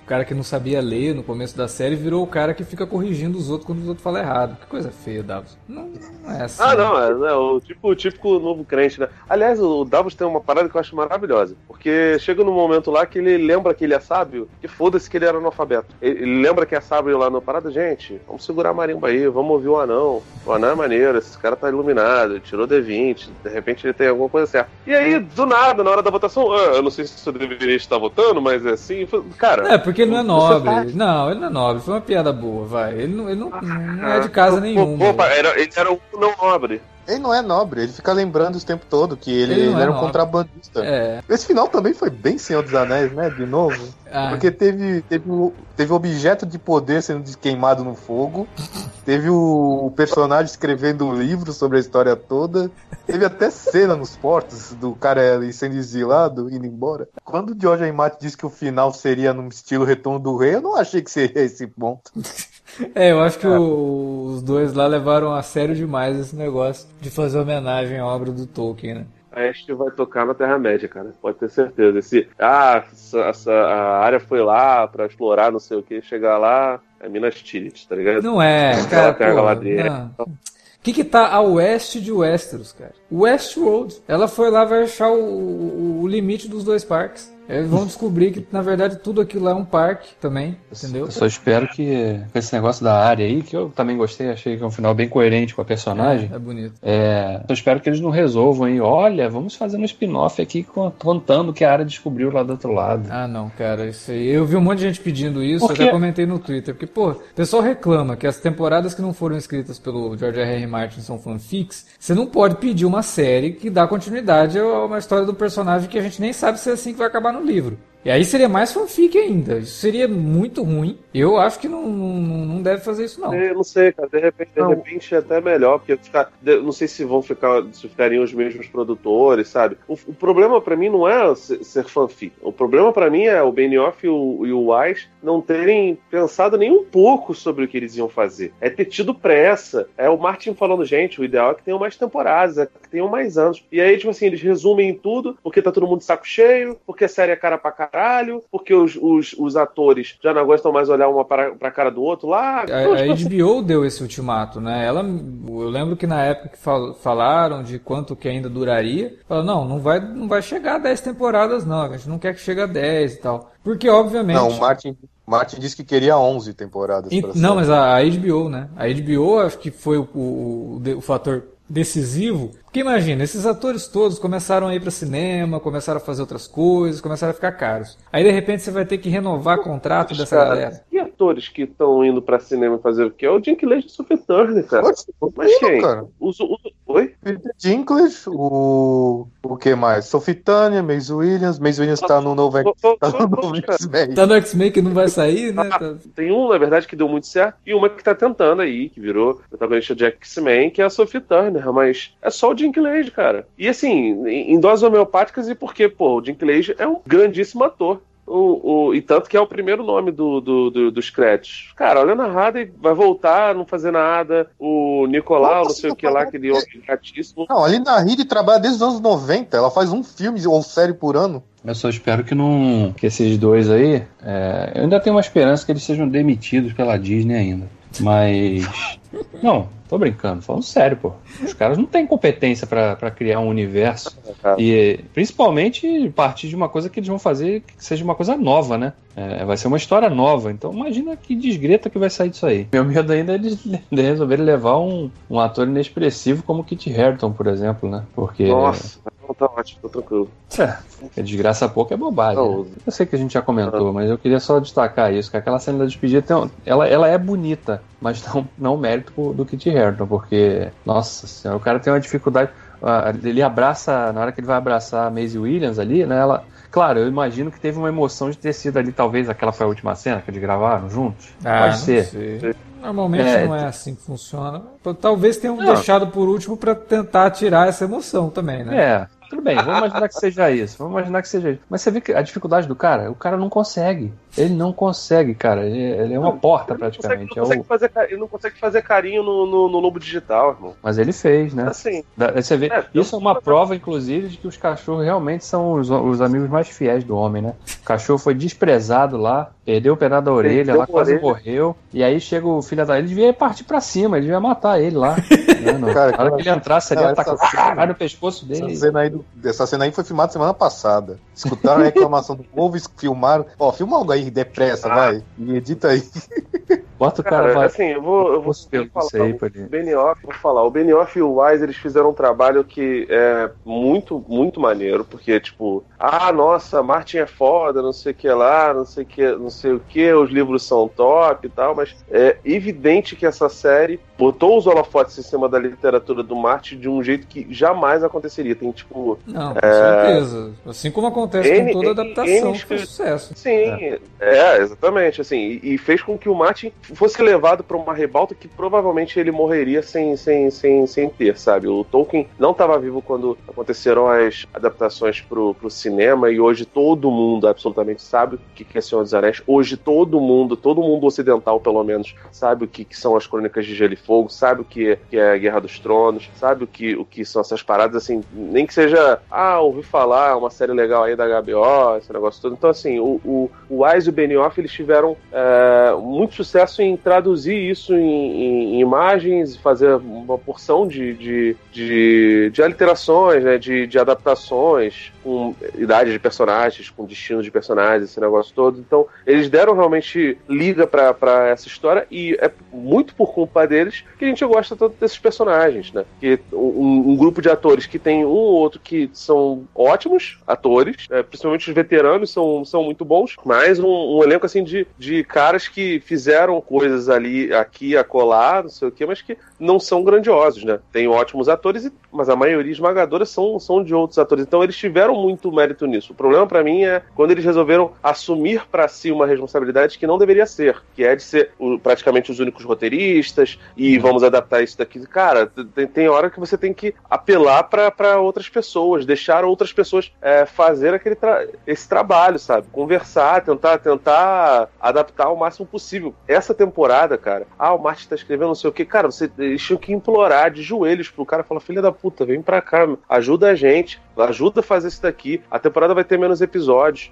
cara que não sabia ler no começo da série virou o cara que fica corrigindo os outros quando os outros falam errado. Que coisa feia, Davos. Não é assim. Ah, não, é o típico novo crente, né? Aliás, o Davos tem uma parada que eu acho maravilhosa, porque chega num momento lá que ele lembra que ele é sábio, que foda-se que ele era analfabeto. Ele lembra que é sábio lá na parada, gente, vamos segurar a marimba aí, vamos ouvir o anão. O anão é maneiro, esse cara tá iluminado, ele tirou D20, de repente ele tem alguma coisa certa. E aí, do nada, na hora da votação, eu não sei se eu deveria estar votando, mas é assim, cara... É, porque ele não é nobre. Não, ele não é nobre. Foi uma piada boa, vai. Ele não é de casa nenhuma. Ele era um não nobre. Ele não é nobre, ele fica lembrando o tempo todo que ele era um contrabandista. É. Esse final também foi bem Senhor dos Anéis, né? De novo. Porque teve objeto de poder sendo queimado no fogo, teve o personagem escrevendo um livro sobre a história toda, teve até cena nos portos do cara sendo exilado, indo embora. Quando o George R. R. Martin disse que o final seria num estilo Retorno do Rei, eu não achei que seria esse ponto. É, eu acho que os dois lá levaram a sério demais esse negócio de fazer homenagem à obra do Tolkien, né? A Este vai tocar na Terra-média, cara. Pode ter certeza. A área foi lá pra explorar, não sei o que, chegar lá é Minas Tirith, tá ligado? Não é, cara. O que tá a oeste de Westeros, cara? Westworld. Ela foi lá, vai achar o limite dos dois parques. Eles vão descobrir que, na verdade, tudo aquilo lá é um parque também, entendeu? Eu só espero que com esse negócio da área aí, que eu também gostei, achei que é um final bem coerente com a personagem. É bonito. Eu espero que eles não resolvam aí, olha, vamos fazer um spin-off aqui contando o que a área descobriu lá do outro lado. Ah, não, cara, isso aí. Eu vi um monte de gente pedindo isso, eu até comentei no Twitter, porque, o pessoal reclama que as temporadas que não foram escritas pelo George R. R. Martin são fanfics, você não pode pedir uma série que dá continuidade a uma história do personagem que a gente nem sabe se é assim que vai acabar no livro. E aí seria mais fanfic ainda. Isso seria muito ruim. Eu acho que não deve fazer isso, não. Eu não sei, cara. De repente é até melhor, porque não sei se vão ficar, se ficariam os mesmos produtores, sabe? O problema pra mim não é ser fanfic. O problema pra mim é o Benioff e o Weiss não terem pensado nem um pouco sobre o que eles iam fazer. É ter tido pressa. É o Martin falando, gente, o ideal é que tenham mais temporadas, é que tenham mais anos. E aí, tipo assim, eles resumem tudo, porque tá todo mundo de saco cheio, porque a série é cara pra caralho, porque os atores já não gostam mais de olhar uma pra cara do outro lá. A HBO deu esse ultimato, né? Eu lembro que na época que falaram de quanto que ainda duraria, falaram, não vai chegar a 10 temporadas não, a gente não quer que chegue a 10 e tal. Porque, obviamente... Não, o Martin disse que queria 11 temporadas. Não, mas a HBO, né? A HBO acho que foi o fator decisivo, porque imagina, esses atores todos começaram a ir para cinema, começaram a fazer outras coisas, começaram a ficar caros. Aí de repente você vai ter que renovar contrato dessa galera. E atores que estão indo para cinema fazer o que? É o Dinklage do Sophie Turner, cara. Mas quem? Oi? Dinklage, o que mais? Sophie Turner, Mace Williams tá no novo X-Men. Tá no X-Men que não vai sair, né? Tem um, na verdade, que deu muito certo e uma que tá tentando aí, que virou protagonista de X-Men, que é a Sophie Turner. Mas é só o Dinklage, cara. E assim, em doses homeopáticas, e porque, o Dinklage é um grandíssimo ator. E tanto que é o primeiro nome dos créditos. Cara, olha, narrada e vai voltar, não fazer nada. O Nicolau, não sei o que lá, aquele homem gatíssimo. Não, ali na Rita trabalha desde os anos 90. Ela faz um filme ou série por ano. Eu só espero que esses dois aí. Eu ainda tenho uma esperança que eles sejam demitidos pela Disney ainda. Mas. Não. Tô brincando, falando sério, Os caras não têm competência pra criar um universo. E principalmente partir de uma coisa que eles vão fazer que seja uma coisa nova, né? Vai ser uma história nova. Então imagina que desgreta que vai sair disso aí. Meu medo ainda é eles resolverem levar um ator inexpressivo como Kit Harington, por exemplo, né? Porque... Nossa, não tá ótimo, tô tranquilo. É desgraça a pouco, é bobagem. Né? Eu sei que a gente já comentou, mas eu queria só destacar isso, que aquela cena da despedida ela é bonita, mas não o mérito do Kit Harington. Porque, nossa senhora, o cara tem uma dificuldade. Ele abraça, na hora que ele vai abraçar a Maisie Williams ali, né? Claro, eu imagino que teve uma emoção de ter sido ali, talvez aquela foi a última cena que eles gravaram juntos. Pode ser. Sei. Normalmente não é assim que funciona. Talvez tenham deixado por último pra tentar tirar essa emoção também, né? Tudo bem, vamos imaginar que seja isso. Vamos imaginar que seja isso. Mas você vê que a dificuldade do cara, o cara não consegue. Ele não consegue, cara. Ele é uma porta, praticamente. Ele não consegue fazer carinho no lobo digital, irmão. Mas ele fez, né? Assim, você vê, isso é uma prova, inclusive, de que os cachorros realmente são os amigos mais fiéis do homem, né? O cachorro foi desprezado lá, perdeu o pedaço da orelha, lá quase morreu. E aí chega o filho da... Ele devia partir pra cima, ele devia matar ele lá. Cara, na hora que ele entrasse, ele ia atacar no pescoço dele. Essa cena aí foi filmada semana passada. Escutaram a reclamação do povo, filmaram. Ó, filma algo aí depressa, vai. E edita aí. Bota o cara, vai. Assim, eu vou falar. O Benioff e o Weiss, eles fizeram um trabalho que é muito, muito maneiro. Porque, tipo, nossa, Martin é foda, não sei o que lá, não sei o que, os livros são top e tal. Mas é evidente que essa série botou os holofotes em cima da literatura do Martin de um jeito que jamais aconteceria. Tem, tipo... Não, com certeza. Assim como acontece com toda adaptação que fez sucesso. Sim, exatamente. Assim, e fez com que o Martin fosse levado para uma rebalta que provavelmente ele morreria sem ter, sabe? O Tolkien não estava vivo quando aconteceram as adaptações pro cinema, e hoje todo mundo absolutamente sabe o que é Senhor dos Anéis. Hoje todo mundo ocidental, pelo menos, sabe o que são as Crônicas de Gelo e Fogo, sabe o que é a Guerra dos Tronos, sabe o que são essas paradas, assim, nem que seja, ouvi falar, uma série legal aí da HBO, esse negócio todo. Então, assim, o Weiss e o Benioff, eles tiveram muito sucesso em traduzir isso em imagens, fazer uma porção de alterações, né, de adaptações, com idade de personagens, com destino de personagens, esse negócio todo. Então, eles deram realmente liga pra essa história, e é muito por culpa deles que a gente gosta tanto desses personagens, né? Que um grupo de atores que tem um ou outro que são ótimos atores, principalmente os veteranos são muito bons, mas um elenco assim de caras que fizeram coisas ali, aqui, acolá, não sei o que, mas que não são grandiosos, né? Tem ótimos atores, mas a maioria esmagadora são de outros atores, então eles tiveram muito mérito nisso. O problema pra mim é quando eles resolveram assumir pra si uma responsabilidade que não deveria ser, que é de ser praticamente os únicos roteiristas, e vamos adaptar isso daqui. Cara, tem hora que você tem que apelar pra outras pessoas, deixar outras pessoas fazer esse trabalho, sabe? Conversar, tentar adaptar o máximo possível. Essa temporada, cara, o Martin tá escrevendo não sei o que, cara, eles tinham que implorar de joelhos pro cara, falar, filha da puta, vem pra cá, ajuda a gente, ajuda a fazer isso daqui, a temporada vai ter menos episódios,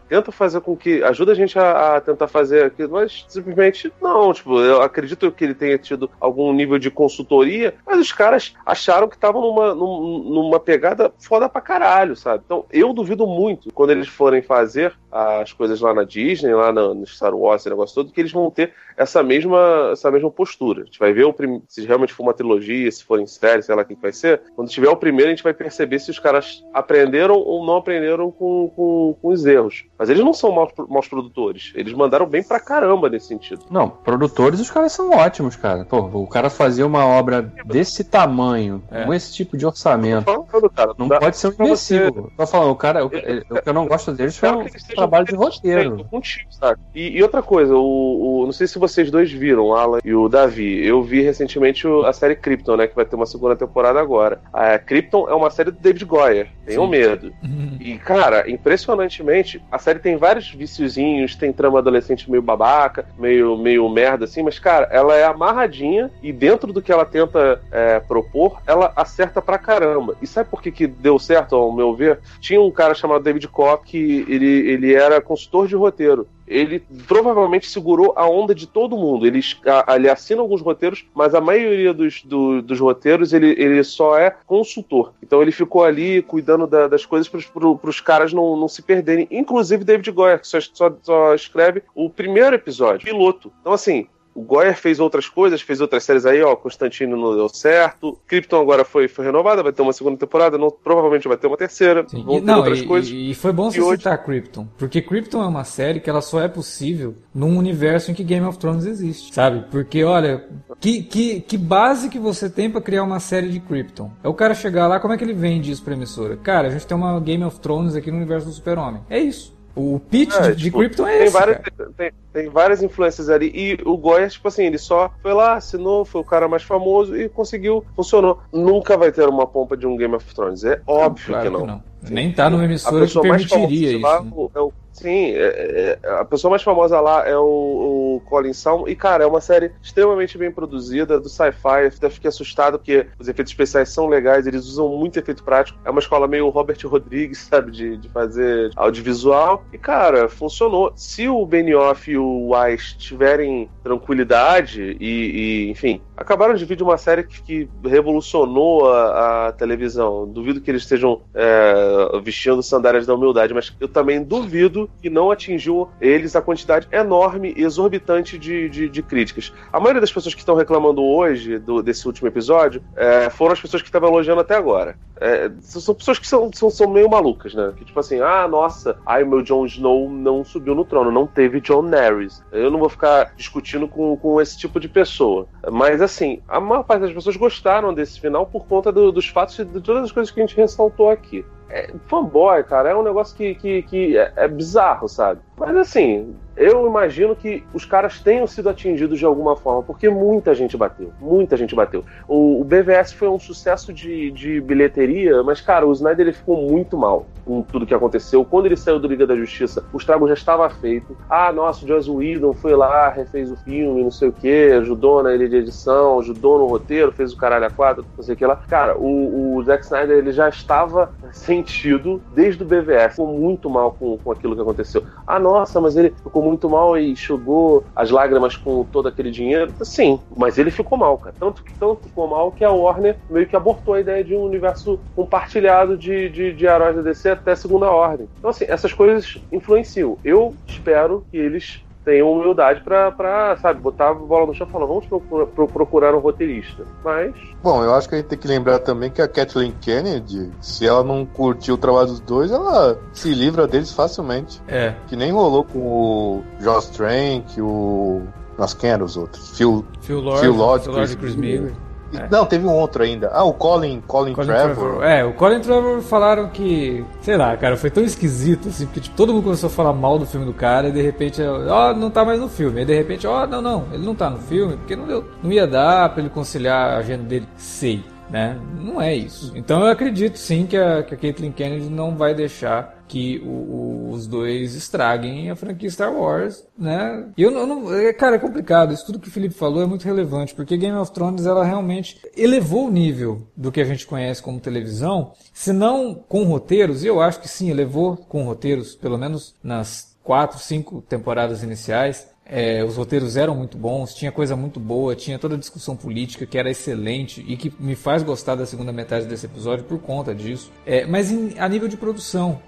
ajuda a gente a tentar fazer aquilo, mas simplesmente não, tipo, eu acredito que ele tenha tido algum nível de consultoria, mas os caras acharam que estavam numa pegada foda pra caralho, sabe? Então, eu duvido muito, quando eles forem fazer as coisas lá na Disney, lá no Star Wars, esse negócio todo, que eles vão ter essa mesma postura. A gente vai ver se realmente for uma trilogia, se for em série, sei lá o que vai ser. Quando tiver o primeiro, a gente vai perceber se os caras aprenderam ou não aprenderam com os erros. Mas eles não são maus produtores. Eles mandaram bem pra caramba nesse sentido. Não, produtores os caras são ótimos, cara. Pô, o cara fazer uma obra desse tamanho, com esse tipo de orçamento, cara, não pode ser um imbecil. Tô falando, o cara, o que eu não gosto deles foi um trabalho de roteiro. E outra coisa, não sei se vocês dois viram, Alan e o Davi, eu vi recentemente a série Krypton, né, que vai ter uma segunda temporada agora. A Krypton é uma série do David Goyer, tenham medo. E, cara, impressionantemente, a série tem vários viciozinhos, tem trama adolescente meio babaca, meio merda, assim, mas, cara, ela é amarradinha e dentro do que ela tenta propor, ela acerta pra caramba. E sabe por que deu certo, ao meu ver? Tinha um cara chamado David Koch, que ele era consultor de roteiro. Ele provavelmente segurou a onda de todo mundo. Ele assina alguns roteiros, mas a maioria dos roteiros ele só é consultor. Então ele ficou ali cuidando das coisas para os caras não se perderem. Inclusive David Goyer, que só escreve o primeiro episódio, piloto. Então, assim, o Goyer fez outras coisas, fez outras séries aí, Constantino não deu certo, Krypton agora foi renovada, vai ter uma segunda temporada, provavelmente vai ter uma terceira, vão ter outras coisas. E foi bom você citar Krypton, porque Krypton é uma série que ela só é possível num universo em que Game of Thrones existe, sabe? Porque, olha, que base que você tem pra criar uma série de Krypton? É o cara chegar lá, como é que ele vende isso pra emissora? Cara, a gente tem uma Game of Thrones aqui no universo do Super-Homem. É isso. O pitch de Krypton é esse, tem várias influências ali. E o Goyer, tipo assim, ele só foi lá, assinou, foi o cara mais famoso e conseguiu, funcionou. Nunca vai ter uma pompa de um Game of Thrones, é óbvio, claro que não. Nem tá numa emissora que permitiria mais famosa, isso. Lá, né? A pessoa mais famosa lá é o Colin Salmon. E, cara, é uma série extremamente bem produzida, do sci-fi. Eu até fiquei assustado porque os efeitos especiais são legais, eles usam muito efeito prático. É uma escola meio Robert Rodrigues, sabe, de fazer audiovisual. E, cara, funcionou. Se o Benioff e o Weiss tiverem tranquilidade e enfim, acabaram de vir de uma série que revolucionou a televisão. Duvido que eles estejam vestindo sandálias da humildade, mas eu também duvido que não atingiu eles a quantidade enorme e exorbitante de críticas. A maioria das pessoas que estão reclamando hoje desse último episódio foram as pessoas que estavam elogiando até agora. São pessoas que são meio malucas, né? Que tipo assim, meu Jon Snow não subiu no trono, não teve Daenerys. Eu não vou ficar discutindo com esse tipo de pessoa. Mas assim, a maior parte das pessoas gostaram desse final por conta dos fatos e de todas as coisas que a gente ressaltou aqui. Fanboy, cara, é um negócio que é bizarro, sabe? Mas assim, eu imagino que os caras tenham sido atingidos de alguma forma, porque muita gente bateu. O BVS foi um sucesso de bilheteria, mas, cara, o Snyder ele ficou muito mal com tudo que aconteceu. Quando ele saiu do Liga da Justiça, o estrago já estava feito. O Joss Whedon foi lá, refez o filme, não sei o que, ajudou na ilha de edição, ajudou no roteiro, fez o caralho a quadro, não sei o que lá. Cara, o Zack Snyder ele já estava sentido desde o BVS. Ficou muito mal com aquilo que aconteceu. Mas ele ficou muito mal e enxugou as lágrimas com todo aquele dinheiro. Sim, mas ele ficou mal, cara. Tanto ficou mal que a Warner meio que abortou a ideia de um universo compartilhado de heróis da DC até segunda ordem. Então, assim, essas coisas influenciam. Eu espero que eles tenham humildade pra, sabe, botar a bola no chão e falar, vamos procurar um roteirista. Mas... Bom, eu acho que a gente tem que lembrar também que a Kathleen Kennedy, se ela não curtiu o trabalho dos dois, ela se livra deles facilmente. É. Que nem rolou com o Joss Trank, o... Mas quem eram os outros? Phil Lord e Chris Miller. Não, teve um outro ainda. O Colin Trevorrow. O Colin Trevorrow falaram que... Sei lá, cara, foi tão esquisito, assim, porque tipo, todo mundo começou a falar mal do filme do cara e de repente, não tá mais no filme. Aí de repente, ele não tá no filme, porque não ia dar pra ele conciliar a agenda dele. Sei, né? Não é isso. Então eu acredito, sim, que a Kathleen Kennedy não vai deixar que os dois estraguem a franquia Star Wars, né? E cara, é complicado. Isso tudo que o Felipe falou é muito relevante, porque Game of Thrones, ela realmente elevou o nível do que a gente conhece como televisão, se não com roteiros, e eu acho que sim, elevou com roteiros, pelo menos nas 4, 5 temporadas iniciais. Os roteiros eram muito bons, tinha coisa muito boa, tinha toda a discussão política que era excelente e que me faz gostar da segunda metade desse episódio por conta disso. Mas a nível de produção,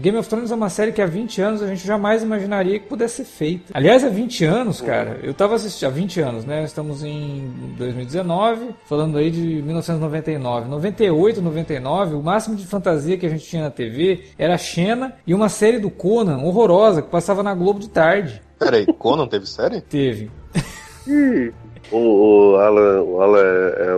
Game of Thrones é uma série que há 20 anos a gente jamais imaginaria que pudesse ser feita. Aliás, há 20 anos, cara, eu tava assistindo, há 20 anos, né? Estamos em 2019, falando aí de 1999. 98, 99, o máximo de fantasia que a gente tinha na TV era a Xena e uma série do Conan horrorosa que passava na Globo de tarde. Peraí, Conan teve série? Teve. O Alan é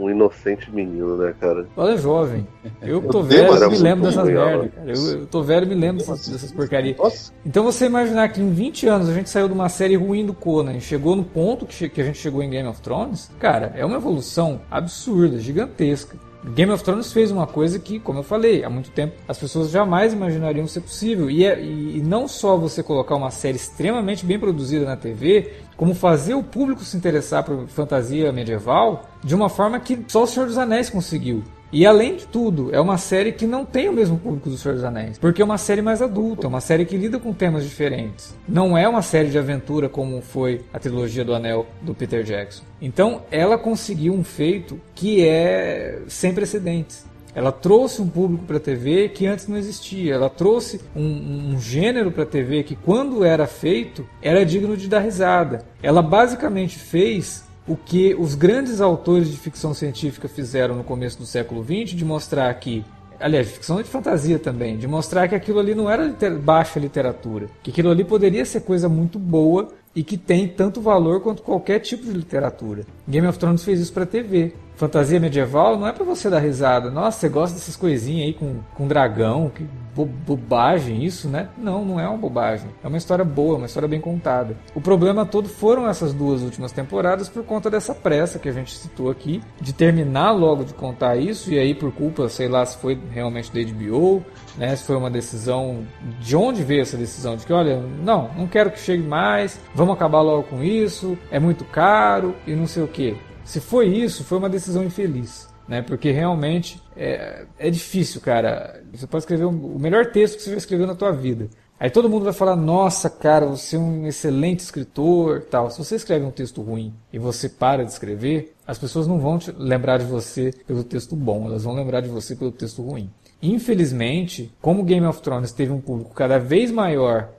um inocente menino, né, cara? O Alan é jovem. Eu tô velho e me lembro dessas merdas, cara. Eu tô velho e me lembro dessas porcarias. Nossa. Então você imaginar que em 20 anos a gente saiu de uma série ruim do Conan e chegou no ponto que a gente chegou em Game of Thrones, cara, é uma evolução absurda, gigantesca. Game of Thrones fez uma coisa que, como eu falei, há muito tempo as pessoas jamais imaginariam ser possível. E não só você colocar uma série extremamente bem produzida na TV, como fazer o público se interessar por fantasia medieval de uma forma que só o Senhor dos Anéis conseguiu. E além de tudo, é uma série que não tem o mesmo público do Senhor dos Anéis, porque é uma série mais adulta, é uma série que lida com temas diferentes. Não é uma série de aventura como foi a trilogia do Anel do Peter Jackson. Então ela conseguiu um feito que é sem precedentes. Ela trouxe um público para a TV que antes não existia. Ela trouxe um gênero para a TV que, quando era feito, era digno de dar risada. Ela basicamente fez o que os grandes autores de ficção científica fizeram no começo do século XX, de mostrar que, aliás, ficção de fantasia também, de mostrar que aquilo ali não era baixa literatura, que aquilo ali poderia ser coisa muito boa e que tem tanto valor quanto qualquer tipo de literatura. Game of Thrones fez isso para TV. fantasia medieval, não é pra você dar risada. Nossa, você gosta dessas coisinhas aí com dragão, que bobagem isso, né? Não, não é uma bobagem. É uma história boa, uma história bem contada. O problema todo foram essas duas últimas temporadas por conta dessa pressa que a gente citou aqui, de terminar logo de contar isso, e aí por culpa, sei lá, se foi realmente da HBO, né? Se foi uma decisão, de onde veio essa decisão? De que, olha, não quero que chegue mais, vamos acabar logo com isso, é muito caro e não sei o quê. Se foi isso, foi uma decisão infeliz, né? Porque realmente é difícil, cara. Você pode escrever o melhor texto que você já escreveu na tua vida. Aí todo mundo vai falar, nossa, cara, você é um excelente escritor, tal. Se você escreve um texto ruim e você para de escrever, as pessoas não vão te lembrar de você pelo texto bom, elas vão lembrar de você pelo texto ruim. Infelizmente, como Game of Thrones teve um público cada vez maior,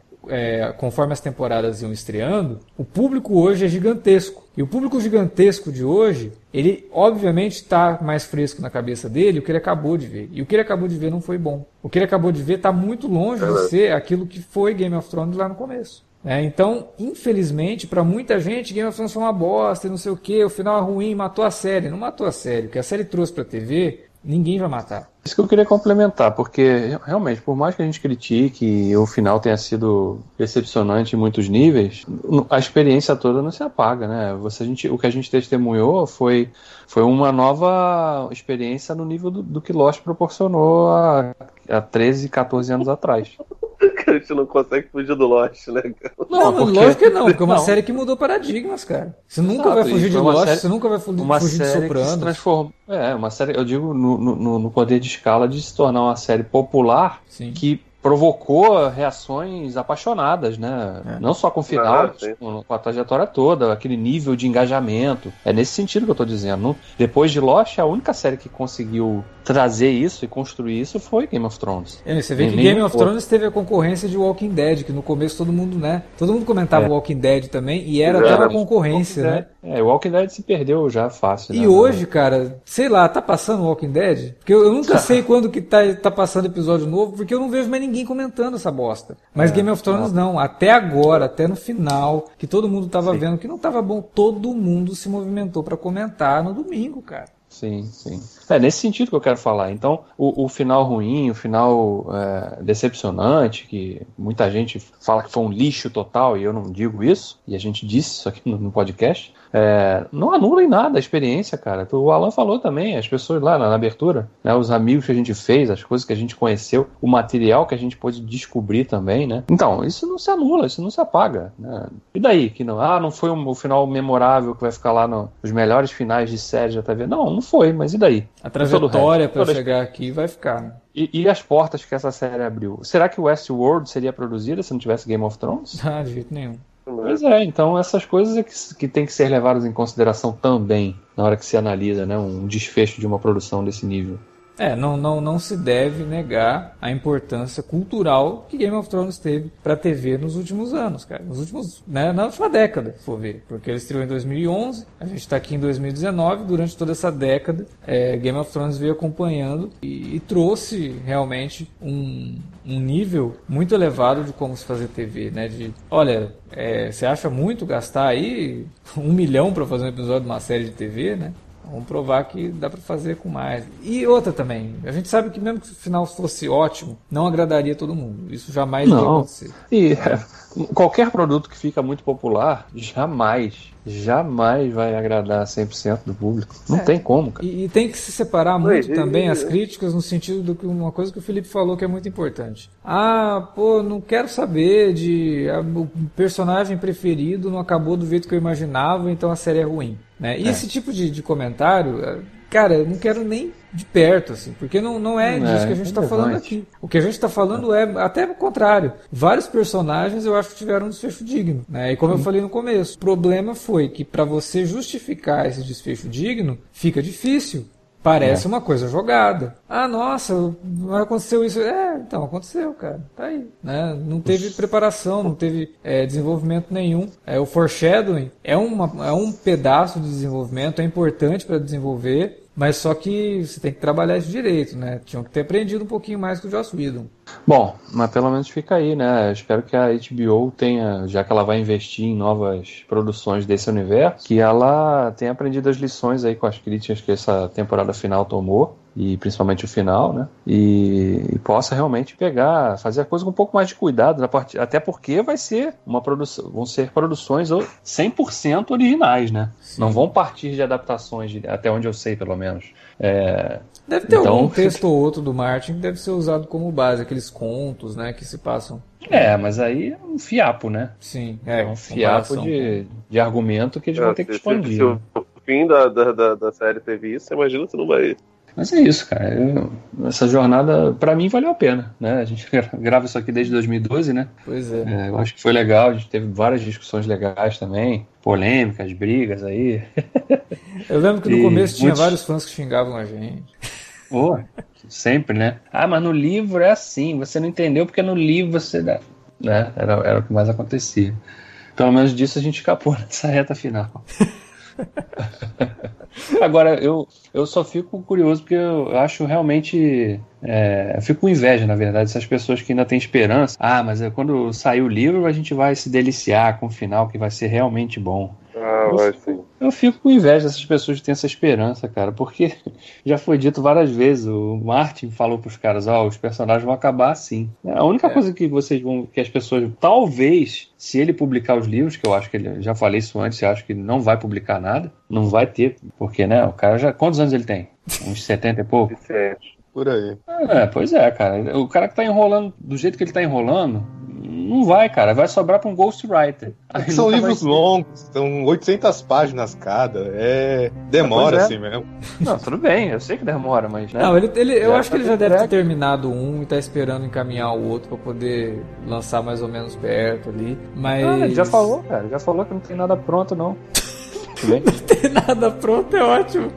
conforme as temporadas iam estreando, o público hoje é gigantesco. E o público gigantesco de hoje, ele obviamente está mais fresco na cabeça dele o que ele acabou de ver. E o que ele acabou de ver não foi bom. O que ele acabou de ver está muito longe de ser aquilo que foi Game of Thrones lá no começo. Então, infelizmente, para muita gente, Game of Thrones foi uma bosta, não sei o que, o final é ruim, matou a série. Não matou a série. O que a série trouxe para a TV, ninguém vai matar. Isso que eu queria complementar, porque realmente, por mais que a gente critique e o final tenha sido decepcionante em muitos níveis, a experiência toda não se apaga, né? O que a gente testemunhou foi uma nova experiência no nível do que Lost proporcionou há 13, 14 anos atrás. A gente não consegue fugir do Lost, né, cara? Não, lógico que não, porque é uma série que mudou paradigmas, cara. Você nunca vai fugir de Lost, você nunca vai fugir de Sopranos. Uma série, eu digo, no poder de escala de se tornar uma série popular. Sim. Que provocou reações apaixonadas, né? Não só com o final, com a trajetória toda, aquele nível de engajamento. É nesse sentido que eu tô dizendo. Depois de Lost, a única série que conseguiu trazer isso e construir isso foi Game of Thrones. Você vê que Game of Thrones teve a concorrência de Walking Dead, que no começo todo mundo comentava Walking Dead também, e era até uma concorrência, né? O Walking Dead se perdeu já fácil. E hoje, cara, sei lá, tá passando Walking Dead? Porque eu nunca sei quando que tá passando episódio novo, porque eu não vejo mais ninguém comentando essa bosta. Mas Game of Thrones não. Até agora, até no final, que todo mundo tava vendo que não tava bom, todo mundo se movimentou pra comentar no domingo, cara. Sim, sim. É nesse sentido que eu quero falar. Então, o final ruim, o final decepcionante, que muita gente fala que foi um lixo total, e eu não digo isso, e a gente disse isso aqui no podcast, não anula em nada a experiência, cara. O Alan falou também, as pessoas lá na abertura, né, os amigos que a gente fez, as coisas que a gente conheceu, o material que a gente pôde descobrir também, né? Então, isso não se anula, isso não se apaga, né? E daí? Que não foi um final memorável que vai ficar lá nos melhores finais de série da TV. Não foi, mas e daí? A trajetória para chegar aqui vai ficar, né? E as portas que essa série abriu? Será que Westworld seria produzida se não tivesse Game of Thrones? Ah, de jeito nenhum. Pois é, então essas coisas é que tem que ser levadas em consideração também na hora que se analisa, né, um desfecho de uma produção desse nível. Não se deve negar a importância cultural que Game of Thrones teve para a TV nos últimos anos, cara. Na última década, se for ver. Porque ele estreou em 2011, a gente está aqui em 2019, durante toda essa década, Game of Thrones veio acompanhando e trouxe realmente um nível muito elevado de como se fazer TV, né? De, olha, você acha muito gastar aí 1 milhão para fazer um episódio de uma série de TV, né? Vamos provar que dá pra fazer com mais. E outra também, a gente sabe que mesmo que o final fosse ótimo, não agradaria todo mundo. Isso jamais vai acontecer. E qualquer produto que fica muito popular, jamais vai agradar 100% do público. Não tem como, cara. E tem que se separar muito também as críticas no sentido de uma coisa que o Felipe falou que é muito importante. Não quero saber de... o personagem preferido não acabou do jeito que eu imaginava, então a série é ruim, né? E esse tipo de comentário... Cara, eu não quero nem de perto, assim, porque não é disso que a gente está falando aqui. O que a gente está falando é até o contrário. Vários personagens eu acho que tiveram um desfecho digno, né? E como eu falei no começo, o problema foi que para você justificar esse desfecho digno, fica difícil. Parece uma coisa jogada. Nossa, aconteceu isso. Então, aconteceu, cara. Tá aí, né? Não teve preparação, não teve desenvolvimento nenhum. O foreshadowing é um pedaço de desenvolvimento, é importante para desenvolver, Mas só que você tem que trabalhar isso direito, né? Tinham que ter aprendido um pouquinho mais com o Joss Whedon. Bom, mas pelo menos fica aí, né? Eu espero que a HBO tenha, já que ela vai investir em novas produções desse universo, que ela tenha aprendido as lições aí com as críticas que essa temporada final tomou, e principalmente o final, né? E possa realmente pegar, fazer a coisa com um pouco mais de cuidado, na parte, até porque vai ser uma produção, vão ser produções 100% originais, né? Sim. Não vão partir de adaptações, até onde eu sei, pelo menos. Deve ter então, algum texto ou outro do Martin que deve ser usado como base, aqueles contos, né, que se passam. Mas aí é um fiapo, né? Sim, é um fiapo de argumento que eles vão ter que expandir. Se o fim da série teve isso, imagina se não vai... Mas é isso, cara. Essa jornada, pra mim, valeu a pena, né? A gente grava isso aqui desde 2012, né? Pois é. Eu acho que foi legal. A gente teve várias discussões legais também, polêmicas, brigas aí. Eu lembro que no começo tinha vários fãs que xingavam a gente. Pô, sempre, né? Ah, mas no livro é assim. Você não entendeu porque no livro você... Né? Era o que mais acontecia. Pelo menos disso a gente escapou nessa reta final. Agora, eu só fico curioso porque eu acho realmente... eu fico com inveja, na verdade, dessas pessoas que ainda têm esperança. Ah, mas quando sair o livro a gente vai se deliciar com o final que vai ser realmente bom. Vai sim. Eu fico com inveja dessas pessoas que têm essa esperança, cara, porque já foi dito várias vezes, o Martin falou pros caras, os personagens vão acabar assim. A única coisa que vocês vão, que as pessoas, talvez, se ele publicar os livros, que eu acho que ele, já falei isso antes, eu acho que ele não vai publicar nada, não vai ter, porque, né, o cara já, quantos anos ele tem? Uns 70 e pouco? 70. Por aí. Pois é, cara. O cara que tá enrolando, do jeito que ele tá enrolando, não vai, cara. Vai sobrar pra um ghostwriter. São livros longos, são 800 páginas cada. Demora assim mesmo. Não, tudo bem, eu sei que demora, mas... Né? Não, eu acho que ele já deve ter terminado um e tá esperando encaminhar o outro pra poder lançar mais ou menos perto ali. Mas... Ah, ele já falou, cara. Já falou que não tem nada pronto, não. Não tem nada pronto, é ótimo.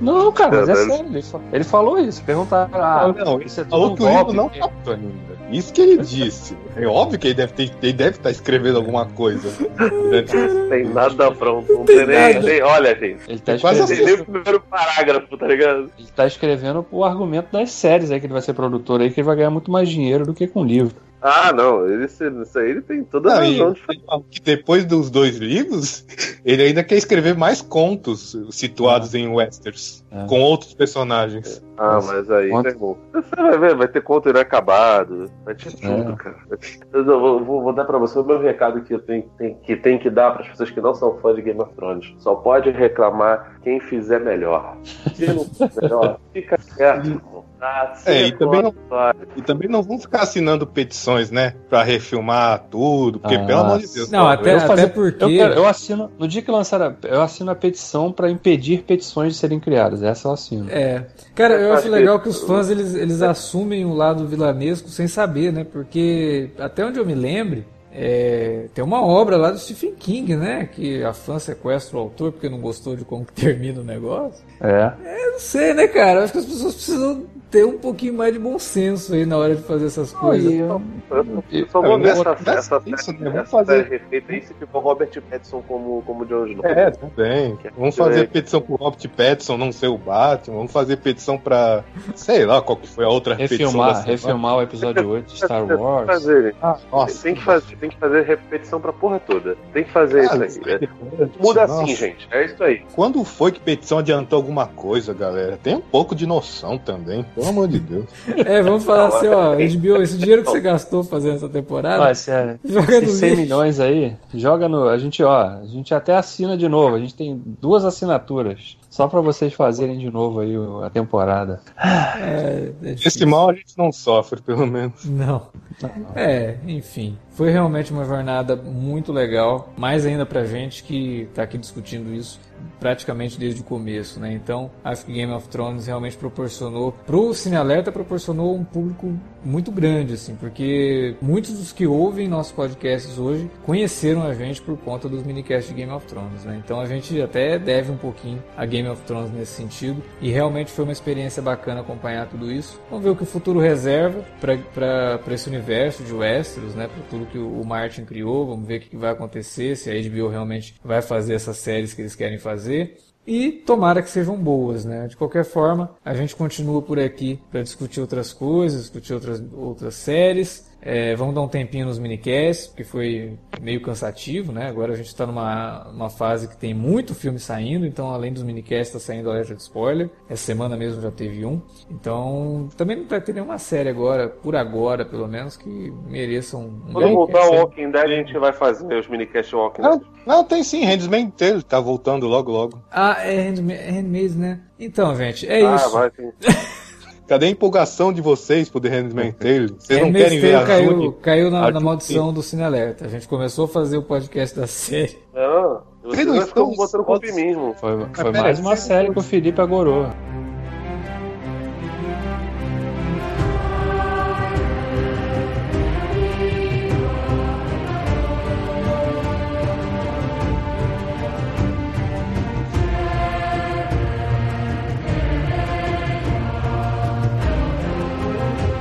Não, cara, mas é sério. Ele falou isso, perguntaram... Não, isso é tudo que o livro não tá ainda. Isso que ele disse. É óbvio que ele deve estar escrevendo alguma coisa. Não tem nada pronto. Não tem nada. Olha, gente. Ele tá escrevendo o primeiro parágrafo, tá ligado? Ele tá escrevendo o argumento das séries aí que ele vai ser produtor aí, que ele vai ganhar muito mais dinheiro do que com o livro. Ah, não, isso aí ele tem toda a razão de falar. Depois dos dois livros, ele ainda quer escrever mais contos situados em Westeros, com outros personagens. Mas aí ferrou. Você vai ver, vai ter conto inacabado, vai ter tudo, cara. Eu vou dar pra você o meu recado que eu tenho que dar pras pessoas que não são fãs de Game of Thrones. Só pode reclamar quem fizer melhor. Se não fizer melhor, fica quieto, irmão. E também não vão ficar assinando petições, né? Pra refilmar tudo, porque pelo amor de Deus. Não, até porque... Eu assino, no dia que lançaram, eu assino a petição pra impedir petições de serem criadas. Essa eu assino. Cara, eu acho legal que os fãs, eles assumem o lado vilanesco sem saber, né? Porque, até onde eu me lembro, tem uma obra lá do Stephen King, né? Que a fã sequestra o autor porque não gostou de como que termina o negócio. Não sei, né, cara? Eu acho que as pessoas precisam ter um pouquinho mais de bom senso aí na hora de fazer essas coisas. Eu só vou ver essa série refeita aí se for Robert Pattinson como Jon Snow. Também. Vamos fazer petição pro Robert Pattinson não ser o Batman. Vamos fazer petição pra... Sei lá qual que foi a outra petição. Refilmar o episódio 8 de Star Wars. Tem que fazer repetição pra porra toda. Tem que fazer isso aí. Muda assim, gente. É isso aí. Quando foi que petição adiantou alguma coisa, galera? Tem um pouco de noção também. Pelo amor de Deus. Vamos falar assim, HBO, esse dinheiro que você gastou fazendo essa temporada... Joga no 100 milhões aí, joga no... A gente até assina de novo. A gente tem 2 assinaturas. Só pra vocês fazerem de novo aí a temporada. Esse mal a gente não sofre, pelo menos. Não. Enfim. Foi realmente uma jornada muito legal. Mais ainda pra gente que tá aqui discutindo isso praticamente desde o começo, né? Então, acho que Game of Thrones realmente proporcionou, pro CineAlerta, proporcionou um público muito grande, assim, porque muitos dos que ouvem nossos podcasts hoje conheceram a gente por conta dos minicasts de Game of Thrones, né? Então a gente até deve um pouquinho a Game of Thrones nesse sentido, e realmente foi uma experiência bacana acompanhar tudo isso. Vamos ver o que o futuro reserva para esse universo de Westeros, né? Para tudo que o Martin criou, vamos ver o que vai acontecer, se a HBO realmente vai fazer essas séries que eles querem fazer. e tomara que sejam boas, né? De qualquer forma, a gente continua por aqui para discutir outras coisas, discutir outras séries. Vamos dar um tempinho nos minicasts, porque foi meio cansativo, né? Agora a gente está numa fase que tem muito filme saindo, então além dos minicasts está saindo alerta de spoiler. Essa semana mesmo já teve um. Então também não vai ter nenhuma série agora, por agora pelo menos, que mereça um... Quando voltar o Walking Dead a gente vai fazer os minicasts Walking Dead. Não, tem sim, Handmaid's inteiro, está voltando logo logo. Ah, é Handmaid's, né? Então, gente, isso. Ah, vai sim. Cadê a empolgação de vocês por The Handmaid's Tale? Vocês não querem ver a June? Caiu na maldição do CineAlerta. A gente começou a fazer o podcast da série. Não, vocês não estão botando culpa em mim. Foi mais uma série que o Felipe agorou.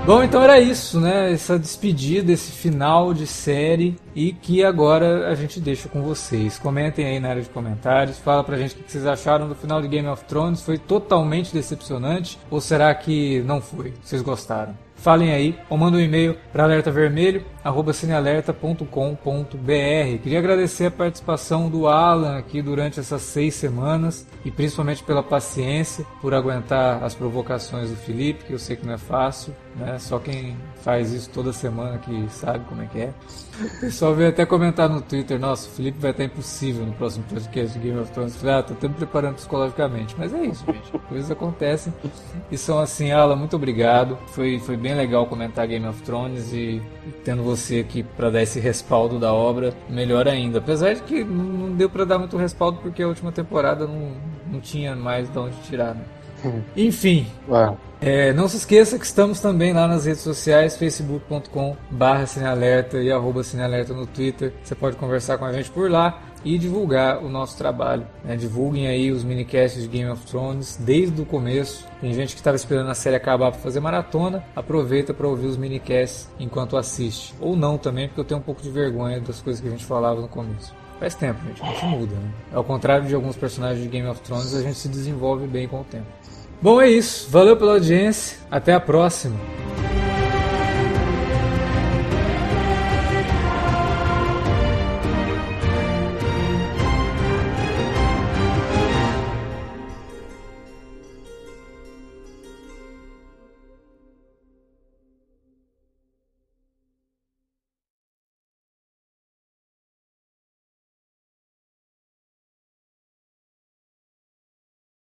Bom, então era isso, né? Essa despedida, esse final de série, e que agora a gente deixa com vocês. Comentem aí na área de comentários, fala pra gente o que vocês acharam do final de Game of Thrones. Foi totalmente decepcionante ou será que não foi? Vocês gostaram? Falem aí, ou mandem um e-mail para alertavermelho@cinealerta.com.br. Queria agradecer a participação do Alan aqui durante essas 6 semanas e principalmente pela paciência, por aguentar as provocações do Felipe, que eu sei que não é fácil, né? Só quem faz isso toda semana que sabe como é que é. O pessoal veio até comentar no Twitter: nossa, o Felipe vai estar impossível no próximo podcast de Game of Thrones. Ah, tô até me preparando psicologicamente, mas é isso, gente, coisas acontecem e são assim. Alan, muito obrigado, foi bem legal comentar Game of Thrones e tendo você aqui para dar esse respaldo da obra, melhor ainda. Apesar de que não deu para dar muito respaldo porque a última temporada não tinha mais de onde tirar, né? Enfim, não se esqueça que estamos também lá nas redes sociais, facebook.com/CineAlerta e @CineAlerta no Twitter. Você pode conversar com a gente por lá e divulgar o nosso trabalho, né? Divulguem aí os minicasts de Game of Thrones desde o começo. Tem gente que estava esperando a série acabar para fazer maratona, aproveita para ouvir os minicasts enquanto assiste, ou não também, porque eu tenho um pouco de vergonha das coisas que a gente falava no começo. Faz tempo, gente, a gente muda, né? Ao contrário de alguns personagens de Game of Thrones, a gente se desenvolve bem com o tempo. Bom, é isso, valeu pela audiência, até a próxima.